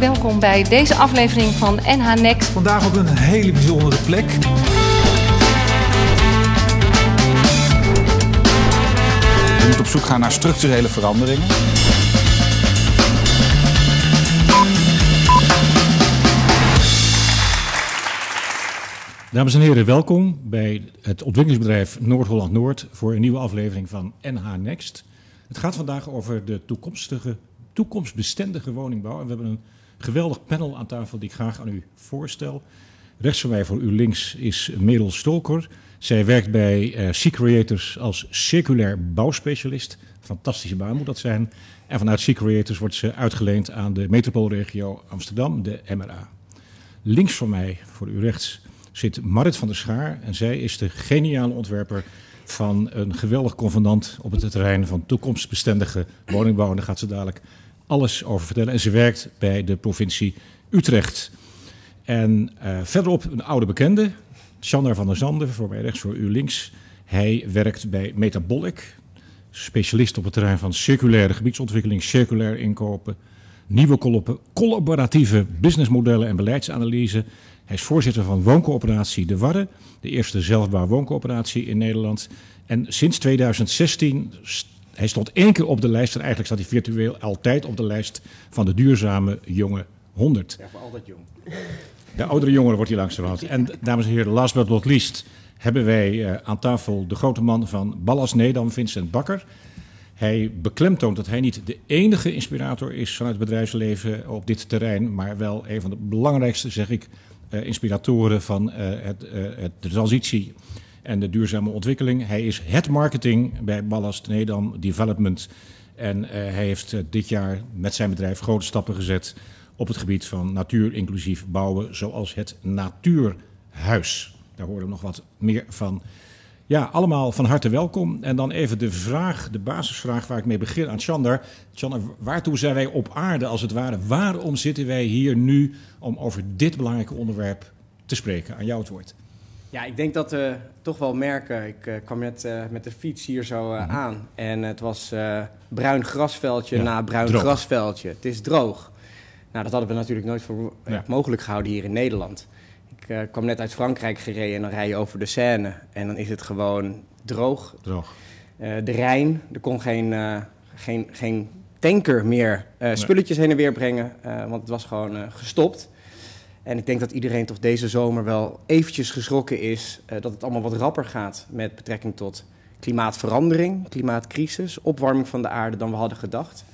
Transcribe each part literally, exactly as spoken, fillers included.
welkom bij deze aflevering van N H Next. Vandaag op een hele bijzondere plek. We moeten op zoek gaan naar structurele veranderingen. Dames en heren, welkom bij het ontwikkelingsbedrijf Noord-Holland-Noord voor een nieuwe aflevering van N H Next. Het gaat vandaag over de toekomstige, toekomstbestendige woningbouw. En we hebben een geweldig panel aan tafel die ik graag aan u voorstel. Rechts van mij, voor u links, is Merel Stolker. Zij werkt bij uh, Sea Creators als circulair bouwspecialist. Fantastische baan moet dat zijn. En vanuit Sea Creators wordt ze uitgeleend aan de Metropoolregio Amsterdam, de M R A. Links van mij, voor u rechts, zit Marit van der Schaar. En zij is de geniale ontwerper van een geweldig convenant op het terrein van toekomstbestendige woningbouw. En daar gaat ze dadelijk alles over vertellen. En ze werkt bij de provincie Utrecht. En uh, verderop een oude bekende, Sander van der Zanden, voor mij rechts, voor u links. Hij werkt bij Metabolic, specialist op het terrein van circulaire gebiedsontwikkeling, circulair inkopen, nieuwe collaboratieve businessmodellen en beleidsanalyse. Hij is voorzitter van wooncoöperatie De Warre, de eerste zelfbouwwooncoöperatie in Nederland. En sinds tweeduizend zestien, hij stond één keer op de lijst, en eigenlijk staat hij virtueel altijd op de lijst van de duurzame jonge honderd. Ja, maar altijd jong. De oudere jongeren wordt hier langzamerhand. En dames en heren, last but not least hebben wij uh, aan tafel de grote man van Ballast Nedam, Vincent Bakker. Hij beklemtoont dat hij niet de enige inspirator is vanuit het bedrijfsleven op dit terrein, maar wel een van de belangrijkste, zeg ik, Uh, inspiratoren van uh, het, uh, het, de transitie en de duurzame ontwikkeling. Hij is head marketing bij Ballast Nedam Development. En uh, hij heeft uh, dit jaar met zijn bedrijf grote stappen gezet op het gebied van natuurinclusief bouwen, zoals het Natuurhuis. Daar horen we nog wat meer van. Ja, allemaal van harte welkom. En dan even de vraag, de basisvraag waar ik mee begin aan Sander. Sander, waartoe zijn wij op aarde als het ware? Waarom zitten wij hier nu om over dit belangrijke onderwerp te spreken? Aan jou het woord. Ja, ik denk dat we uh, toch wel merken. Ik uh, kwam net uh, met de fiets hier zo uh, aan. En het was uh, bruin grasveldje ja, na bruin droog. grasveldje. Het is droog. Nou, dat hadden we natuurlijk nooit voor uh, ja. mogelijk gehouden hier in Nederland. Ik kwam net uit Frankrijk gereden en dan rij je over de Seine. En dan is het gewoon droog. droog. Uh, de Rijn, er kon geen, uh, geen, geen tanker meer uh, spulletjes nee. heen en weer brengen. Uh, want het was gewoon uh, gestopt. En ik denk dat iedereen toch deze zomer wel eventjes geschrokken is. Uh, dat het allemaal wat rapper gaat met betrekking tot klimaatverandering, klimaatcrisis, opwarming van de aarde dan we hadden gedacht.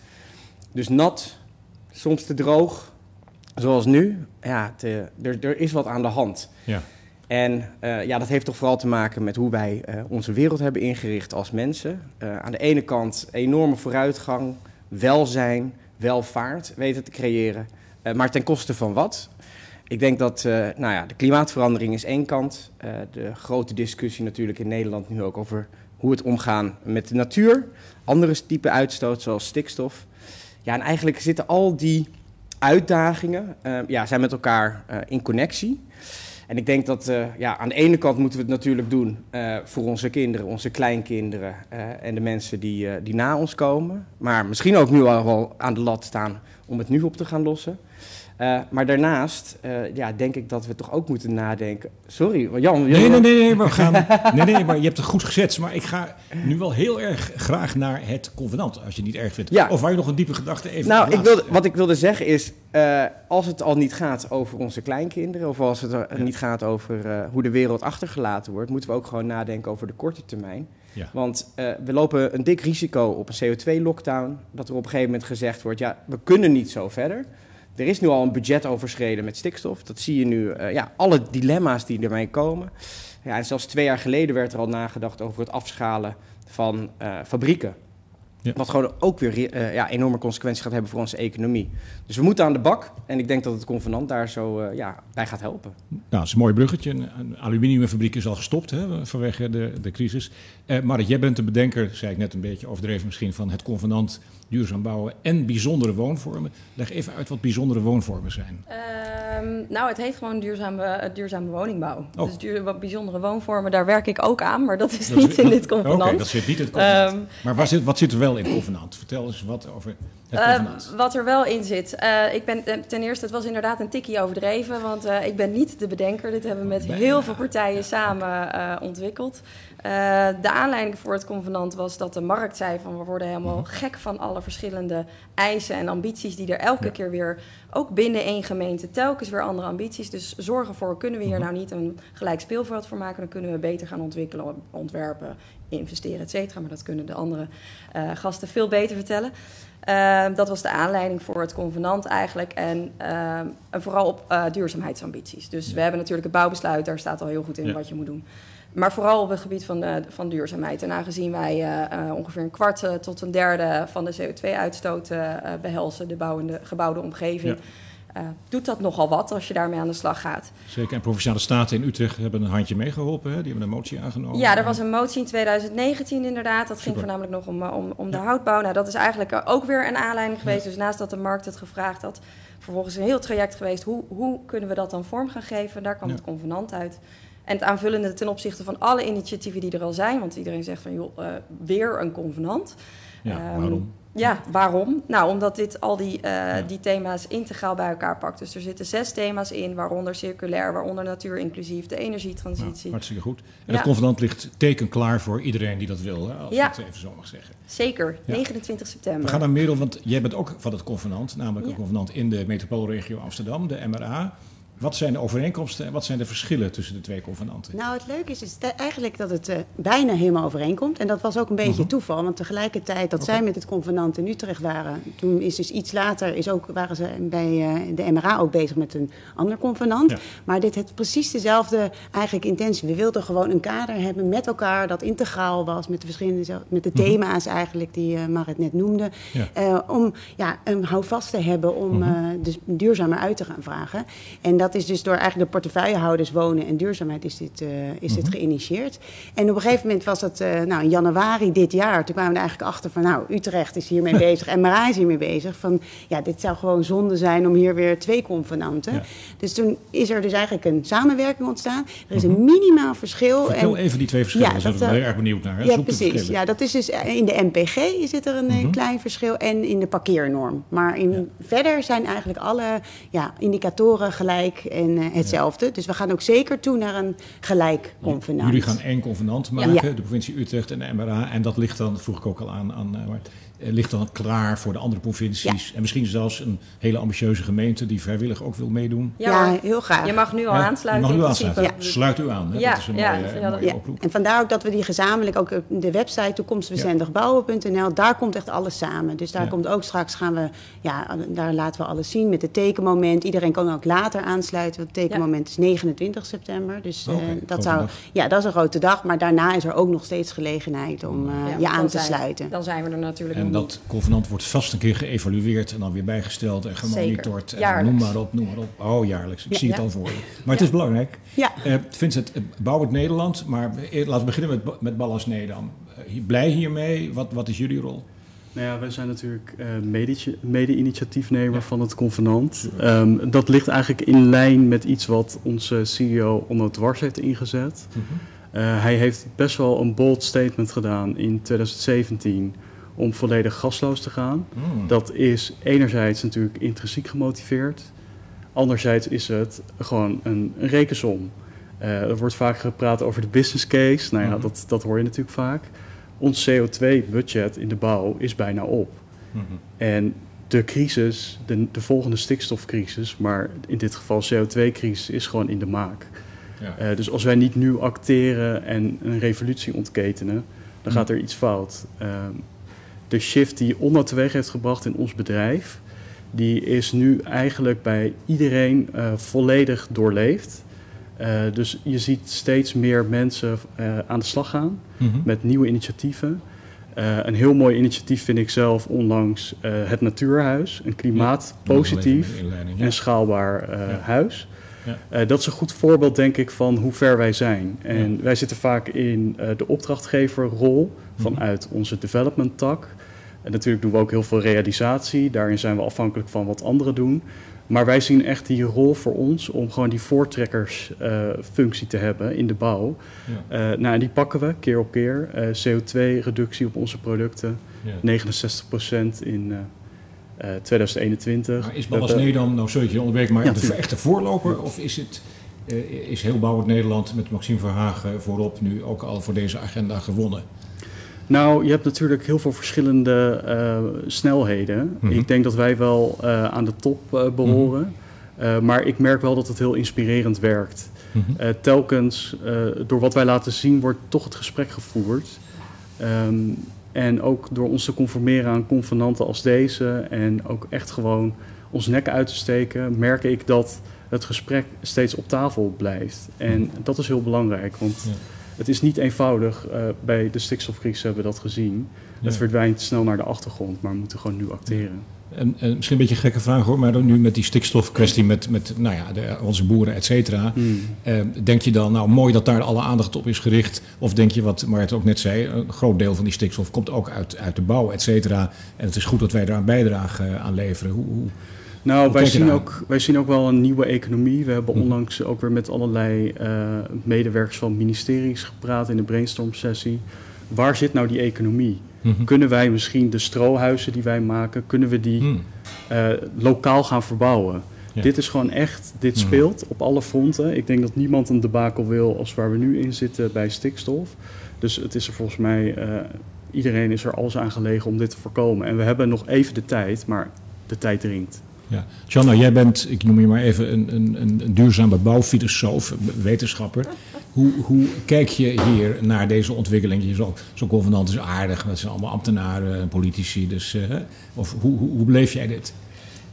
Dus nat, soms te droog. Zoals nu, ja, te, er, er is wat aan de hand. Ja. En uh, ja, dat heeft toch vooral te maken met hoe wij uh, onze wereld hebben ingericht als mensen. Uh, aan de ene kant enorme vooruitgang, welzijn, welvaart weten te creëren. Uh, maar ten koste van wat? Ik denk dat uh, nou ja, de klimaatverandering is één kant. Uh, de grote discussie natuurlijk in Nederland nu ook over hoe het omgaan met de natuur. Andere type uitstoot zoals stikstof. Ja, en eigenlijk zitten al die uitdagingen uh, ja, zijn met elkaar uh, in connectie. En ik denk dat uh, ja, aan de ene kant moeten we het natuurlijk doen uh, voor onze kinderen, onze kleinkinderen uh, en de mensen die, uh, die na ons komen. Maar misschien ook nu al wel aan de lat staan om het nu op te gaan lossen. Uh, maar daarnaast uh, ja, denk ik dat we toch ook moeten nadenken. Sorry, Jan. Jan nee, nee, nee, nee, we gaan, nee, nee, maar je hebt het goed gezet. Maar ik ga nu wel heel erg graag naar het convenant, als je het niet erg vindt. Ja. Of waar je nog een diepe gedachte even Nou, ik wilde, wat ik wilde zeggen is, uh, als het al niet gaat over onze kleinkinderen, of als het er ja. niet gaat over uh, hoe de wereld achtergelaten wordt, moeten we ook gewoon nadenken over de korte termijn. Ja. Want uh, we lopen een dik risico op een C O twee lockdown, dat er op een gegeven moment gezegd wordt, ja, we kunnen niet zo verder. Er is nu al een budget overschreden met stikstof. Dat zie je nu, uh, ja, alle dilemma's die ermee komen. Ja, en zelfs twee jaar geleden werd er al nagedacht over het afschalen van uh, fabrieken. Ja. Wat gewoon ook weer uh, ja, enorme consequenties gaat hebben voor onze economie. Dus we moeten aan de bak. En ik denk dat het convenant daar zo uh, ja, bij gaat helpen. Nou, dat is een mooi bruggetje. Een, een aluminiumfabriek is al gestopt hè, vanwege de, de crisis. Uh, Marit, jij bent de bedenker, zei ik net een beetje overdreven misschien, van het convenant duurzaam bouwen en bijzondere woonvormen. Leg even uit wat bijzondere woonvormen zijn. Uh, Um, nou, het heet gewoon duurzame, duurzame woningbouw. Oh. Dus duur, wat bijzondere woonvormen, daar werk ik ook aan, maar dat is dat niet zit, in dit convenant. Oké, okay, dat zit niet in het convenant. Um, maar waar zit, wat zit er wel in het convenant? Vertel eens wat over het convenant. Uh, wat er wel in zit. Uh, ik ben, ten eerste, het was inderdaad een tikkie overdreven, want uh, ik ben niet de bedenker. Dit hebben we met heel veel partijen samen uh, ontwikkeld. Uh, de aanleiding voor het convenant was dat de markt zei van we worden helemaal gek van alle verschillende eisen en ambities die er elke ja. keer weer, ook binnen één gemeente, telkens weer andere ambities. Dus zorgen voor, kunnen we hier nou niet een gelijk speelveld voor maken? Dan kunnen we beter gaan ontwikkelen, ontwerpen, investeren, et cetera. Maar dat kunnen de andere uh, gasten veel beter vertellen. Uh, dat was de aanleiding voor het convenant eigenlijk. En, uh, en vooral op uh, duurzaamheidsambities. Dus ja. we hebben natuurlijk het bouwbesluit, daar staat al heel goed in ja. wat je moet doen. Maar vooral op het gebied van, uh, van duurzaamheid. En aangezien wij uh, uh, ongeveer een kwart uh, tot een derde van de C O twee uitstoot uh, behelzen, de bouwende, gebouwde omgeving, ja. uh, doet dat nogal wat als je daarmee aan de slag gaat. Zeker. En Provinciale Staten in Utrecht hebben een handje meegeholpen. Hè? Die hebben een motie aangenomen. Ja, er was een motie in twintig negentien inderdaad. Dat Super. ging voornamelijk nog om, om, om de ja. houtbouw. Nou, dat is eigenlijk ook weer een aanleiding geweest. Ja. Dus naast dat de markt het gevraagd had, vervolgens een heel traject geweest. Hoe, hoe kunnen we dat dan vorm gaan geven? Daar kwam ja. het convenant uit. En het aanvullende ten opzichte van alle initiatieven die er al zijn. Want iedereen zegt van, joh, uh, weer een convenant. Ja, um, waarom? Ja, waarom? Nou, omdat dit al die, uh, ja. die thema's integraal bij elkaar pakt. Dus er zitten zes thema's in, waaronder circulair, waaronder natuurinclusief, de energietransitie. Nou, hartstikke goed. En ja. het convenant ligt tekenklaar voor iedereen die dat wil, hè? Als ik ja. het even zo mag zeggen. Zeker, ja. negenentwintig september. We gaan naar Merel, want jij bent ook van het convenant, namelijk ja. een convenant in de metropoolregio Amsterdam, de M R A. Wat zijn de overeenkomsten en wat zijn de verschillen tussen de twee convenanten? Nou, het leuke is, is eigenlijk dat het uh, bijna helemaal overeenkomt. En dat was ook een beetje uh-huh. toeval. Want tegelijkertijd dat okay. zij met het convenant in Utrecht waren, toen is dus iets later is ook, waren ze bij uh, de M R A ook bezig met een ander convenant. Ja. Maar dit had precies dezelfde eigenlijk intentie. We wilden gewoon een kader hebben met elkaar dat integraal was met de verschillende, met de thema's uh-huh. eigenlijk die uh, Marit net noemde. Ja. Uh, om ja, een houvast te hebben om uh-huh. uh, dus duurzamer uit te gaan vragen. En dat Dat is dus door eigenlijk de portefeuillehouders wonen en duurzaamheid is dit, uh, is uh-huh. dit geïnitieerd. En op een gegeven moment was dat uh, nou, in januari dit jaar. Toen kwamen we er eigenlijk achter van nou, Utrecht is hiermee bezig en M R A is hiermee bezig. Van ja, dit zou gewoon zonde zijn om hier weer twee convenanten. Ja. Dus toen is er dus eigenlijk een samenwerking ontstaan. Er is uh-huh. een minimaal verschil. Vertel en, even die twee verschillen, daar ja, zijn we heel erg benieuwd naar. Hè? Ja, Zoek precies. Ja, dat is dus in de M P G zit er een uh-huh. klein verschil en in de parkeernorm. Maar in, ja. verder zijn eigenlijk alle ja, indicatoren gelijk. En uh, hetzelfde. Ja. Dus we gaan ook zeker toe naar een gelijk convenant. Jullie gaan één convenant maken, ja, ja. de provincie Utrecht en de M R A. En dat ligt dan, dat vroeg ik ook al aan, aan uh, ligt dan klaar voor de andere provincies. Ja. En misschien zelfs een hele ambitieuze gemeente die vrijwillig ook wil meedoen. Ja, ja heel graag. Je mag nu al ja, aansluiten. Je mag nu aansluiten. Ja. Sluit u aan. Hè? Ja. Dat is een ja, mooie, ja, mooie ja. oproep. En vandaar ook dat we die gezamenlijk, ook de website toekomstbestendigbouwen punt n l, daar komt echt alles samen. Dus daar ja. komt ook straks, gaan we, ja, daar laten we alles zien met het tekenmoment. Iedereen kan ook later aansluiten. Het tekenmoment is negenentwintig september, dus okay, uh, dat, zou, ja, dat is een grote dag. Maar daarna is er ook nog steeds gelegenheid om uh, ja, je aan te zijn, sluiten. Dan zijn we er natuurlijk. En dat convenant wordt vast een keer geëvalueerd en dan weer bijgesteld en gemonitord. En noem maar op, noem maar op. Oh, jaarlijks. Ik ja, zie ja. het al voor je. Maar het ja. is belangrijk. Ja. Uh, Vincent, bouw het Nederland, maar laten we beginnen met, met Ballast Nedam. Uh, blij hiermee? Wat, wat is jullie rol? Nou ja, wij zijn natuurlijk uh, mede, mede-initiatiefnemer ja. van het convenant. Um, dat ligt eigenlijk in lijn met iets wat onze C E O Onno Dwars heeft ingezet. Mm-hmm. Uh, hij heeft best wel een bold statement gedaan in twintig zeventien om volledig gasloos te gaan. Mm. Dat is enerzijds natuurlijk intrinsiek gemotiveerd. Anderzijds is het gewoon een, een rekensom. Uh, er wordt vaak gepraat over de business case. Nou ja, mm-hmm. dat, dat hoor je natuurlijk vaak. Ons C O twee budget in de bouw is bijna op. Mm-hmm. En de crisis, de, de volgende stikstofcrisis, maar in dit geval C O twee crisis, is gewoon in de maak. Ja. Uh, dus als wij niet nu acteren en een revolutie ontketenen, dan mm-hmm. gaat er iets fout. Uh, de shift die Onno teweeg heeft gebracht in ons bedrijf, die is nu eigenlijk bij iedereen uh, volledig doorleefd. Uh, dus je ziet steeds meer mensen uh, aan de slag gaan mm-hmm. met nieuwe initiatieven. Uh, een heel mooi initiatief vind ik zelf onlangs uh, het Natuurhuis. Een klimaatpositief ja, ja. en schaalbaar uh, ja. huis. Ja. Uh, dat is een goed voorbeeld, denk ik, van hoe ver wij zijn. En ja. wij zitten vaak in uh, de opdrachtgeverrol mm-hmm. vanuit onze development tak. En natuurlijk doen we ook heel veel realisatie. Daarin zijn we afhankelijk van wat anderen doen. Maar wij zien echt die rol voor ons om gewoon die voortrekkersfunctie uh, te hebben in de bouw. Ja. Uh, nou, en die pakken we keer op keer. Uh, C O twee reductie op onze producten, ja. negenenzestig procent in uh, uh, tweeduizend eenentwintig. Maar is Ballast Nedam, nou sorry dat je onderbreekt, maar ja, de echte voorloper? Of is het... Uh, is heel Bouwend Nederland met Maxime Verhagen voorop nu ook al voor deze agenda gewonnen? Nou, je hebt natuurlijk heel veel verschillende uh, snelheden. Mm-hmm. Ik denk dat wij wel uh, aan de top uh, behoren. Mm-hmm. uh, maar ik merk wel dat het heel inspirerend werkt. Mm-hmm. Uh, telkens, uh, door wat wij laten zien, wordt toch het gesprek gevoerd. Um, en ook door ons te conformeren aan convenanten als deze en ook echt gewoon ons nek uit te steken, merk ik dat het gesprek steeds op tafel blijft. En dat is heel belangrijk, want ja. het is niet eenvoudig. Uh, bij de stikstofcrisis hebben we dat gezien. Ja. Het verdwijnt snel naar de achtergrond, maar we moeten gewoon nu acteren. En, en misschien een beetje een gekke vraag hoor, maar dan nu met die stikstofkwestie met, met nou ja, de, onze boeren, et cetera. Mm. Uh, denk je dan, nou mooi dat daar alle aandacht op is gericht? Of denk je, wat Marit ook net zei, een groot deel van die stikstof komt ook uit, uit de bouw, et cetera. En het is goed dat wij daar een bijdrage uh, aan leveren. Hoe... hoe Nou, wij zien, ook, wij zien ook wel een nieuwe economie. We hebben onlangs ook weer met allerlei uh, medewerkers van ministeries gepraat in de brainstormsessie. Waar zit nou die economie? Mm-hmm. Kunnen wij misschien de strohuizen die wij maken, kunnen we die mm. uh, lokaal gaan verbouwen? Ja. Dit is gewoon echt, dit speelt mm. op alle fronten. Ik denk dat niemand een debakel wil als waar we nu in zitten bij stikstof. Dus het is er volgens mij, uh, iedereen is er alles aan gelegen om dit te voorkomen. En we hebben nog even de tijd, maar de tijd dringt. Ja. Janna, jij bent, ik noem je maar even, een, een, een duurzame bouwfilosoof, wetenschapper. Hoe, hoe kijk je hier naar deze ontwikkeling? Zo'n zo convenant is aardig, dat zijn allemaal ambtenaren en politici. Dus, uh, of hoe, hoe, hoe beleef jij dit?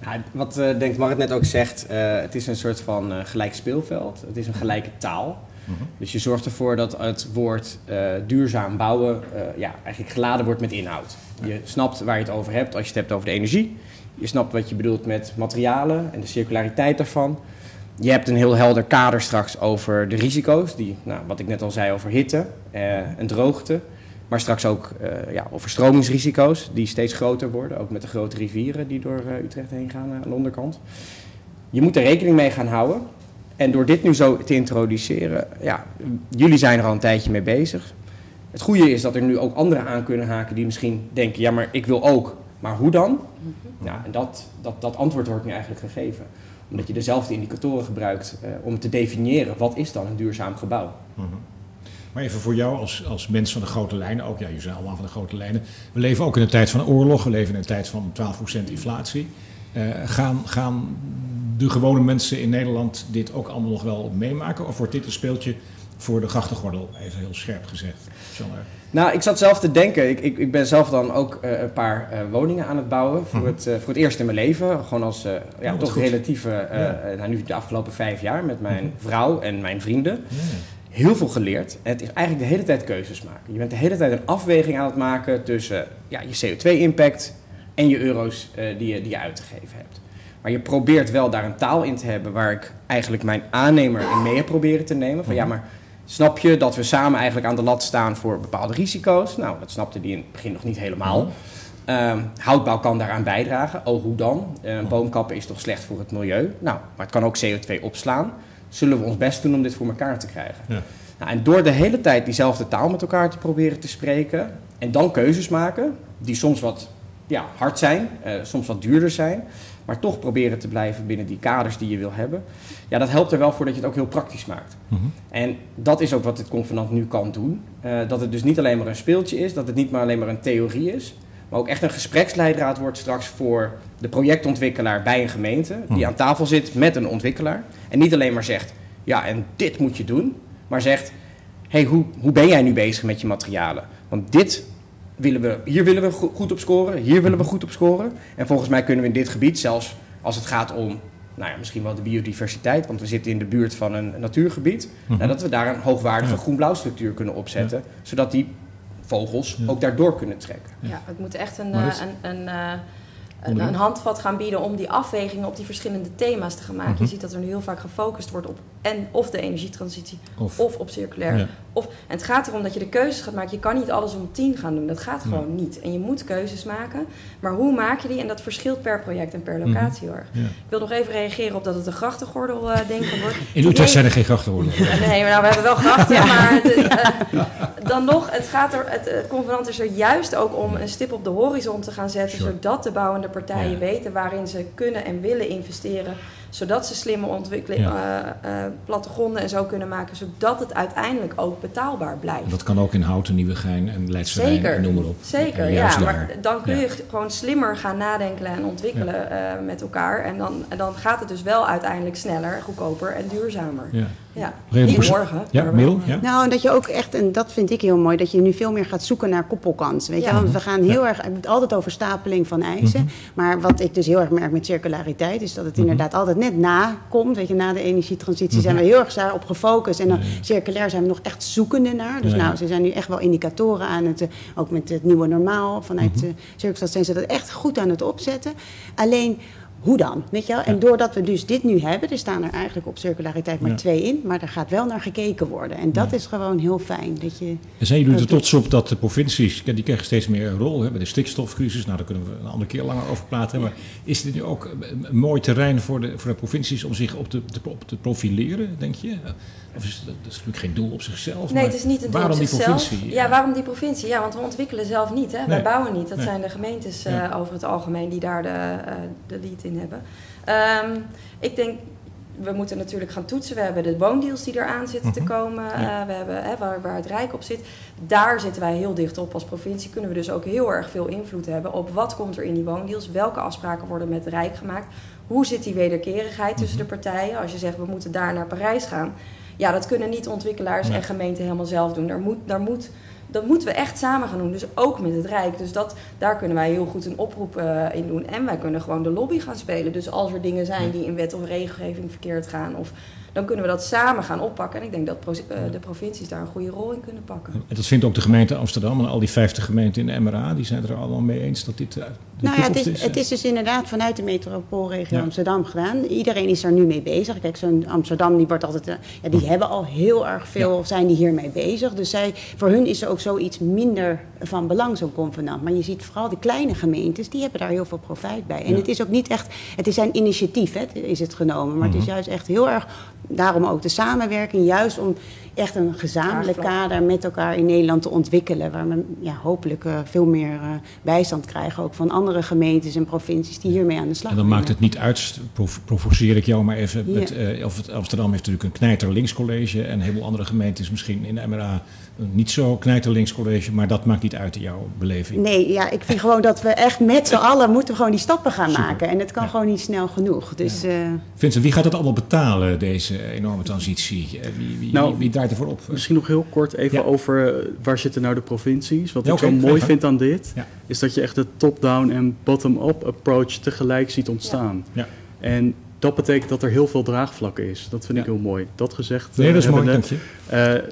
Nou, wat uh, denk Marit net ook zegt, uh, het is een soort van uh, gelijk speelveld. Het is een gelijke taal. Uh-huh. Dus je zorgt ervoor dat het woord uh, duurzaam bouwen uh, ja, eigenlijk geladen wordt met inhoud. Je snapt waar je het over hebt als je het hebt over de energie. Je snapt wat je bedoelt met materialen en de circulariteit daarvan. Je hebt een heel helder kader straks over de risico's. Die, nou, wat ik net al zei over hitte eh, en droogte. Maar straks ook eh, ja, overstromingsrisico's die steeds groter worden. Ook met de grote rivieren die door uh, Utrecht heen gaan uh, aan de onderkant. Je moet er rekening mee gaan houden. En door dit nu zo te introduceren, ja, jullie zijn er al een tijdje mee bezig. Het goede is dat er nu ook anderen aan kunnen haken die misschien denken, ja maar ik wil ook. Maar hoe dan? Nou, en dat, dat, dat antwoord wordt nu eigenlijk gegeven. Omdat je dezelfde indicatoren gebruikt eh, om te definiëren wat is dan een duurzaam gebouw. Mm-hmm. Maar even voor jou als, als mens van de grote lijnen, ook ja, jullie zijn allemaal van de grote lijnen. We leven ook in een tijd van oorlog, we leven in een tijd van twaalf procent inflatie. Uh, gaan, gaan de gewone mensen in Nederland dit ook allemaal nog wel meemaken? Of wordt dit een speeltje voor de grachtengordel, even heel scherp gezegd? Sander. Nou, ik zat zelf te denken. Ik, ik, ik ben zelf dan ook uh, een paar uh, woningen aan het bouwen. Voor, mm-hmm. het, uh, voor het eerst in mijn leven. Gewoon als uh, ja, oh, toch relatieve, uh, ja. uh, nou, nu de afgelopen vijf jaar met mijn mm-hmm. vrouw en mijn vrienden. Yeah. Heel veel geleerd. En het is eigenlijk de hele tijd keuzes maken. Je bent de hele tijd een afweging aan het maken tussen ja, je C O twee impact en je euro's uh, die, je, die je uit te geven hebt. Maar je probeert wel daar een taal in te hebben waar ik eigenlijk mijn aannemer in mee heb proberen te nemen. Van mm-hmm. ja, maar... Snap je dat we samen eigenlijk aan de lat staan voor bepaalde risico's? Nou, dat snapte die in het begin nog niet helemaal. Uh, houtbouw kan daaraan bijdragen. Oh, hoe dan? Uh, boomkappen is toch slecht voor het milieu? Nou, maar het kan ook C O twee opslaan. Zullen we ons best doen om dit voor elkaar te krijgen? Ja. Nou, en door de hele tijd diezelfde taal met elkaar te proberen te spreken... en dan keuzes maken, die soms wat ja, hard zijn, uh, soms wat duurder zijn... maar toch proberen te blijven binnen die kaders die je wil hebben. Ja, dat helpt er wel voor dat je het ook heel praktisch maakt. Mm-hmm. En dat is ook wat dit convenant nu kan doen. Uh, dat het dus niet alleen maar een speeltje is, dat het niet maar alleen maar een theorie is... maar ook echt een gespreksleidraad wordt straks voor de projectontwikkelaar bij een gemeente... die mm. aan tafel zit met een ontwikkelaar. En niet alleen maar zegt, ja, en dit moet je doen. Maar zegt, hey, hoe, hoe ben jij nu bezig met je materialen? Want dit... Willen we, hier willen we goed op scoren, hier willen we goed op scoren. En volgens mij kunnen we in dit gebied, zelfs als het gaat om nou ja, misschien wel de biodiversiteit... want we zitten in de buurt van een natuurgebied... Mm-hmm. Nou, dat we daar een hoogwaardige ja. groen-blauw structuur kunnen opzetten... Ja. zodat die vogels ja. ook daardoor kunnen trekken. Ja, het moet echt een, uh, een, een, uh, een, een handvat gaan bieden om die afwegingen... op die verschillende thema's te gaan maken. Mm-hmm. Je ziet dat er nu heel vaak gefocust wordt op en of de energietransitie of, of op circulair. Ja. Of, en het gaat erom dat je de keuzes gaat maken. Je kan niet alles om tien gaan doen. Dat gaat gewoon ja. niet. En je moet keuzes maken. Maar hoe maak je die? En dat verschilt per project en per locatie mm-hmm. hoor. Ja. Ik wil nog even reageren op dat het een grachtengordel uh, denken wordt. In Utrecht nee, zijn er geen grachtengordels. Nee, maar nou, we hebben wel grachten. Ja. Maar de, uh, dan nog, het, gaat er, het, het convenant is er juist ook om een stip op de horizon te gaan zetten. Sure. Zodat de bouwende partijen ja. weten waarin ze kunnen en willen investeren. Zodat ze slimme ontwikkelingen, ja. uh, uh, plattegronden en zo kunnen maken. Zodat het uiteindelijk ook betaalbaar blijft. Dat kan ook in Houten, Nieuwegein en Leidsterrein en noem maar op. Zeker, ja. Daar. Maar dan kun je ja. gewoon slimmer gaan nadenken en ontwikkelen ja. uh, met elkaar. En dan, dan gaat het dus wel uiteindelijk sneller, goedkoper en duurzamer. Ja. Ja, niet morgen. Ja, middel, ja. Nou, dat je ook echt, en dat vind ik heel mooi, dat je nu veel meer gaat zoeken naar koppelkansen. Weet ja. je, want we gaan heel ja. erg, ik heb het altijd over stapeling van eisen. Mm-hmm. Maar wat ik dus heel erg merk met circulariteit, is dat het mm-hmm. inderdaad altijd net na komt. Weet je, na de energietransitie mm-hmm. zijn we heel erg daarop gefocust. En dan ja, ja. circulair zijn we nog echt zoekende naar. Dus ja, ja. nou, ze zijn nu echt wel indicatoren aan het, ook met het nieuwe normaal vanuit mm-hmm. Circulair zijn ze dat echt goed aan het opzetten. Alleen. Hoe dan? Weet je wel? Ja. En doordat we dus dit nu hebben, er staan er eigenlijk op circulariteit maar ja. twee in, maar er gaat wel naar gekeken worden. En dat ja. is gewoon heel fijn. Dat je en zijn jullie er trots op dat de provincies, die krijgen steeds meer een rol, hè, bij de stikstofcrisis, nou daar kunnen we een andere keer langer over praten, maar is dit nu ook een mooi terrein voor de, voor de provincies om zich op te, te, op te profileren, denk je? Of is dat, dat is natuurlijk geen doel op zichzelf? Nee, maar het is niet een doel op zichzelf. Provincie? Ja, waarom die provincie? Ja, want we ontwikkelen zelf niet. Hè? Nee. Wij bouwen niet. Dat nee. zijn de gemeentes uh, ja. over het algemeen die daar de, uh, de lead in hebben. Um, ik denk, we moeten natuurlijk gaan toetsen. We hebben de woondeals die eraan zitten uh-huh. te komen. Ja. Uh, we hebben hè, waar, waar het Rijk op zit. Daar zitten wij heel dicht op als provincie. Kunnen we dus ook heel erg veel invloed hebben op wat komt er in die woondeals. Welke afspraken worden met het Rijk gemaakt. Hoe zit die wederkerigheid tussen uh-huh. de partijen? Als je zegt, we moeten daar naar Parijs gaan. Ja, dat kunnen niet ontwikkelaars nee. en gemeenten helemaal zelf doen. Daar moet, daar moet, dat moeten we echt samen gaan doen. Dus ook met het Rijk. Dus dat, daar kunnen wij heel goed een oproep uh, in doen. En wij kunnen gewoon de lobby gaan spelen. Dus als er dingen zijn die in wet of regelgeving verkeerd gaan... Of, dan kunnen we dat samen gaan oppakken. En ik denk dat pro- uh, de provincies daar een goede rol in kunnen pakken. En dat vindt ook de gemeente Amsterdam en al die vijftig gemeenten in de M R A. Die zijn er allemaal mee eens dat dit... Uh, Nou ja, het is, het is dus inderdaad vanuit de metropoolregio ja. Amsterdam gedaan. Iedereen is daar nu mee bezig. Kijk, zo'n Amsterdam, die wordt altijd, ja, die hebben al heel erg veel, ja. zijn die hiermee bezig. Dus zij, voor hun is er ook zoiets minder van belang, zo'n convenant. Maar je ziet vooral de kleine gemeentes, die hebben daar heel veel profijt bij. En ja. het is ook niet echt, het is een initiatief, hè, is het genomen. Maar het is juist echt heel erg, daarom ook de samenwerking, juist om... echt een gezamenlijk kader met elkaar in Nederland te ontwikkelen. Waar we ja, hopelijk uh, veel meer uh, bijstand krijgen. Ook van andere gemeentes en provincies die hiermee aan de slag zijn. En dan maakt het niet uit, prof, provoceer ik jou maar even. Ja. Met, uh, of het Amsterdam heeft natuurlijk een knijterlinkscollege. En een heleboel andere gemeentes misschien in de M R A niet zo knijterlinkscollege. Maar dat maakt niet uit in jouw beleving. Nee, ja, ik vind gewoon dat we echt met z'n allen moeten gewoon die stappen gaan Super. maken. En het kan ja. gewoon niet snel genoeg. Dus, ja. uh... Vincent, wie gaat dat allemaal betalen, deze enorme transitie? Wie, wie, nou, wie daar Op. Misschien nog heel kort even ja. over waar zitten nou de provincies. Wat ja, ik okay, zo mooi vind aan dit, ja. is dat je echt de top-down en bottom-up approach tegelijk ziet ontstaan. Ja. Ja. En dat betekent dat er heel veel draagvlak is. Dat vind ja. ik heel mooi. Dat gezegd, nee, dat is mooi, dank je.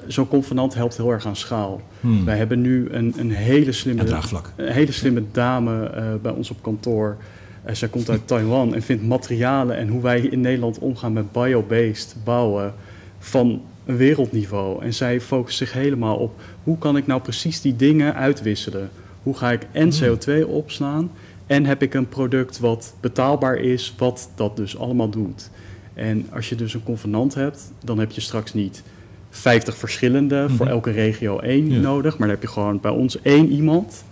Uh, zo'n convenant helpt heel erg aan schaal. Hmm. Wij hebben nu een, een hele slimme, ja, een hele slimme ja. dame uh, bij ons op kantoor. Uh, zij komt uit Taiwan en vindt materialen en hoe wij in Nederland omgaan met biobased bouwen van... een wereldniveau. En zij focust zich helemaal op... hoe kan ik nou precies die dingen uitwisselen? Hoe ga ik en C O twee opslaan... en heb ik een product wat betaalbaar is... wat dat dus allemaal doet. En als je dus een convenant hebt... dan heb je straks niet vijftig verschillende... Mm-hmm. voor elke regio één ja. nodig... maar dan heb je gewoon bij ons één iemand...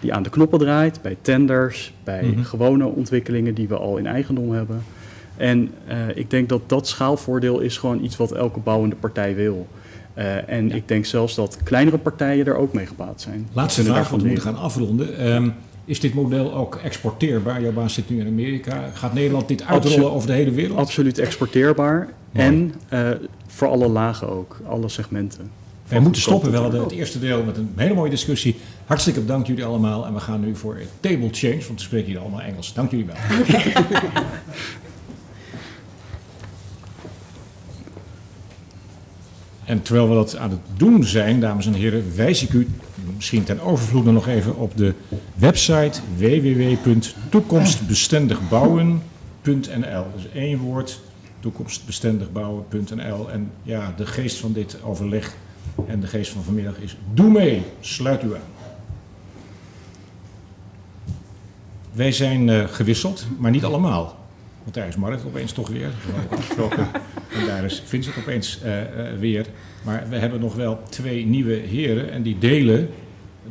die aan de knoppen draait... bij tenders, bij mm-hmm. gewone ontwikkelingen... die we al in eigendom hebben... En uh, ik denk dat dat schaalvoordeel is gewoon iets wat elke bouwende partij wil. Uh, en ja. ik denk zelfs dat kleinere partijen er ook mee gebaat zijn. Laatste vraag, want we moeten gaan afronden. Um, is dit model ook exporteerbaar? Jouw baas zit nu in Amerika. Gaat Nederland dit uitrollen Absolu- over de hele wereld? Absoluut exporteerbaar. Mooi. En uh, voor alle lagen ook, alle segmenten. We moeten stoppen wel het eerste deel met een hele mooie discussie. Hartstikke bedankt jullie allemaal. En we gaan nu voor table change, want we spreken jullie allemaal Engels. Dank jullie wel. En terwijl we dat aan het doen zijn, dames en heren, wijs ik u misschien ten overvloede nog even op de website w w w punt toekomstbestendigbouwen punt n l. Dus één woord, toekomstbestendigbouwen punt n l. En ja, de geest van dit overleg en de geest van vanmiddag is: doe mee, sluit u aan. Wij zijn uh, gewisseld, maar niet allemaal. Want daar is Marit opeens toch weer. Afgesproken. En daar is Vincent opeens uh, uh, weer. Maar we hebben nog wel twee nieuwe heren en die delen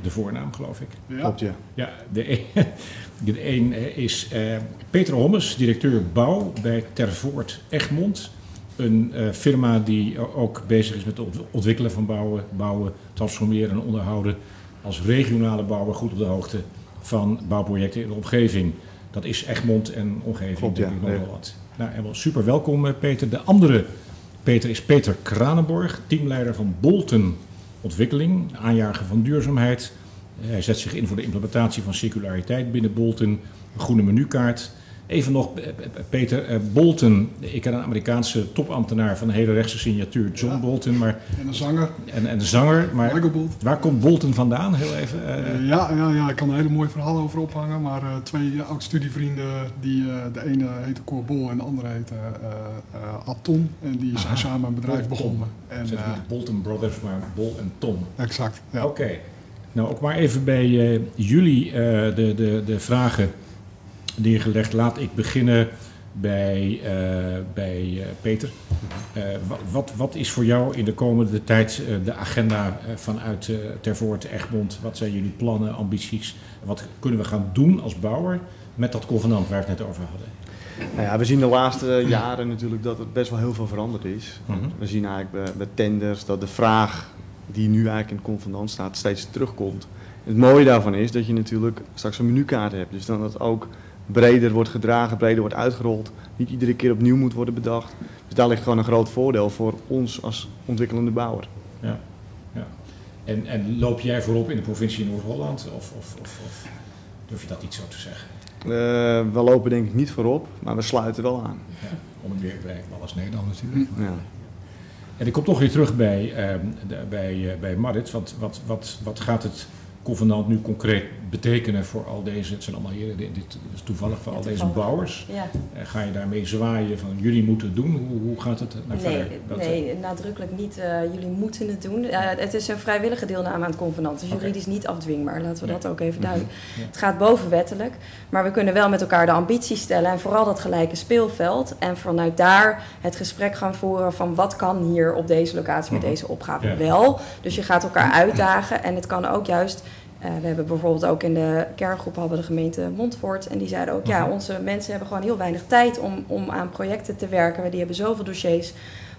de voornaam, geloof ik. Ja. Klopt, ja. Ja, de een, de een is uh, Peter Hommes, directeur bouw bij Tervoort Egmond. Een uh, firma die ook bezig is met het ontwikkelen van bouwen, bouwen, transformeren en onderhouden. Als regionale bouwer goed op de hoogte van bouwprojecten in de omgeving. Dat is Egmond en omgeving. Klopt, ja. Nee. Wel wat. Nou, en wel super welkom, Peter. De andere Peter is Peter Kranenborg, teamleider van Bolton Ontwikkeling, aanjager van duurzaamheid. Hij zet zich in voor de implementatie van circulariteit binnen Bolton, een groene menukaart. Even nog, Peter, Bolton, ik ken een Amerikaanse topambtenaar van de hele rechtse signatuur, John ja, Bolton. Maar, en een zanger. En, en een zanger, maar waar komt Bolton vandaan? Heel even. Uh, ja, ja, ja, ik kan een hele mooi verhaal over ophangen, maar uh, twee uh, oud-studievrienden, die, uh, de ene heette Cor Bol en de andere heette uh, uh, Atom. En die zijn Aha, samen een bedrijf Bolton begonnen. En, uh, Bolton Brothers, maar Bol en Tom. Exact, ja. Oké. Okay. Nou, ook maar even bij uh, jullie uh, de, de, de vragen neergelegd. Laat ik beginnen bij, uh, bij uh, Peter. Uh, wat, wat is voor jou in de komende tijd uh, de agenda uh, vanuit uh, Tervoort Egmond? Wat zijn jullie plannen, ambities? Wat kunnen we gaan doen als bouwer met dat convenant waar we het net over hadden? Nou ja, we zien de laatste jaren natuurlijk dat er best wel heel veel veranderd is. Uh-huh. We zien eigenlijk bij, bij tenders dat de vraag die nu eigenlijk in het convenant staat steeds terugkomt. Het mooie daarvan is dat je natuurlijk straks een menukaart hebt. Dus dan dat ook breder wordt gedragen, breder wordt uitgerold, niet iedere keer opnieuw moet worden bedacht. Dus daar ligt gewoon een groot voordeel voor ons als ontwikkelende bouwer. Ja, ja. En, en loop jij voorop in de provincie Noord-Holland of, of, of, of durf je dat niet zo te zeggen? Uh, we lopen denk ik niet voorop, maar we sluiten wel aan. Ja, om het weer bij Ballast Nedam natuurlijk. Ja. En ik kom toch weer terug bij, uh, bij, uh, bij Marit, want wat, wat, wat gaat het convenant nu concreet betekenen voor al deze, het zijn allemaal heren, dit is toevallig voor ja, al toevallig. deze bouwers. Ja. Ga je daarmee zwaaien van jullie moeten het doen? Hoe, hoe gaat het naar nee, verder? Dat, nee, nadrukkelijk niet uh, jullie moeten het doen. Uh, het is een vrijwillige deelname aan het convenant, dus okay. juridisch niet afdwingbaar. Laten we nee. dat ook even duidelijk. Mm-hmm. Ja. Het gaat bovenwettelijk, maar we kunnen wel met elkaar de ambitie stellen en vooral dat gelijke speelveld. En vanuit daar het gesprek gaan voeren van wat kan hier op deze locatie met deze opgave ja. wel. Dus je gaat elkaar uitdagen en het kan ook juist. Uh, we hebben bijvoorbeeld ook in de kerngroep hadden de gemeente Montfort. En die zeiden ook, ja, onze mensen hebben gewoon heel weinig tijd om, om aan projecten te werken. Maar die hebben zoveel dossiers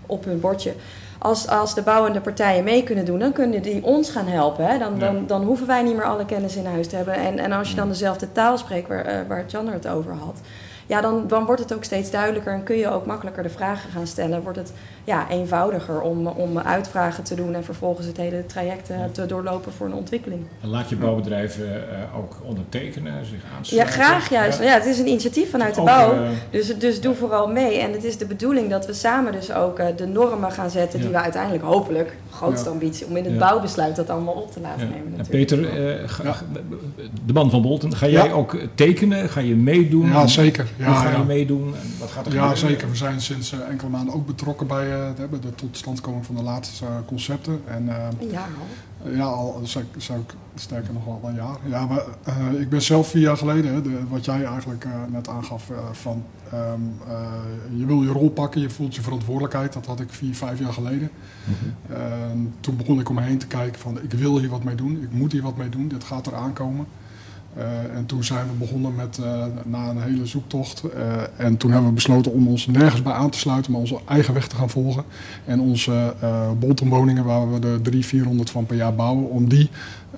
op hun bordje. Als, als de bouwende partijen mee kunnen doen, dan kunnen die ons gaan helpen. Hè? Dan, ja. dan, dan hoeven wij niet meer alle kennis in huis te hebben. En, en als je dan dezelfde taal spreekt waar, uh, waar Jan er het over had. Ja, dan, dan wordt het ook steeds duidelijker en kun je ook makkelijker de vragen gaan stellen. Wordt het ja, eenvoudiger om, om uitvragen te doen en vervolgens het hele traject uh, te doorlopen voor een ontwikkeling. En laat je bouwbedrijven uh, ook ondertekenen, zich aansluiten? Ja, graag juist. Ja. Ja, het is een initiatief vanuit de ook, bouw, uh, dus, dus doe vooral mee. En het is de bedoeling dat we samen dus ook uh, de normen gaan zetten ja. die we uiteindelijk hopelijk, grootste ja. ambitie, om in het ja. bouwbesluit dat allemaal op te laten ja. nemen natuurlijk. En Peter, uh, ga, ja. de man van Bolton, ga jij ja. ook tekenen? Ga je meedoen? Ja, zeker. Ja, Hoe ga je ja. meedoen? En wat gaat er ja, gebeuren? Zeker. We zijn sinds uh, enkele maanden ook betrokken bij uh, de totstandkoming van de laatste uh, concepten. En, uh, een jaar al? Uh, ja, al zou, zou ik sterker nog wel een jaar. Ja, maar, uh, ik ben zelf vier jaar geleden, hè, de, wat jij eigenlijk uh, net aangaf, uh, van um, uh, je wil je rol pakken, je voelt je verantwoordelijkheid. Dat had ik vier, vijf jaar geleden. Mm-hmm. Uh, toen begon ik om me heen te kijken van ik wil hier wat mee doen, ik moet hier wat mee doen, dit gaat eraan komen. Uh, en toen zijn we begonnen met, uh, na een hele zoektocht. Uh, en toen hebben we besloten om ons nergens bij aan te sluiten, maar onze eigen weg te gaan volgen. En onze uh, Bolton-woningen, waar we er driehonderd, vierhonderd van per jaar bouwen, om die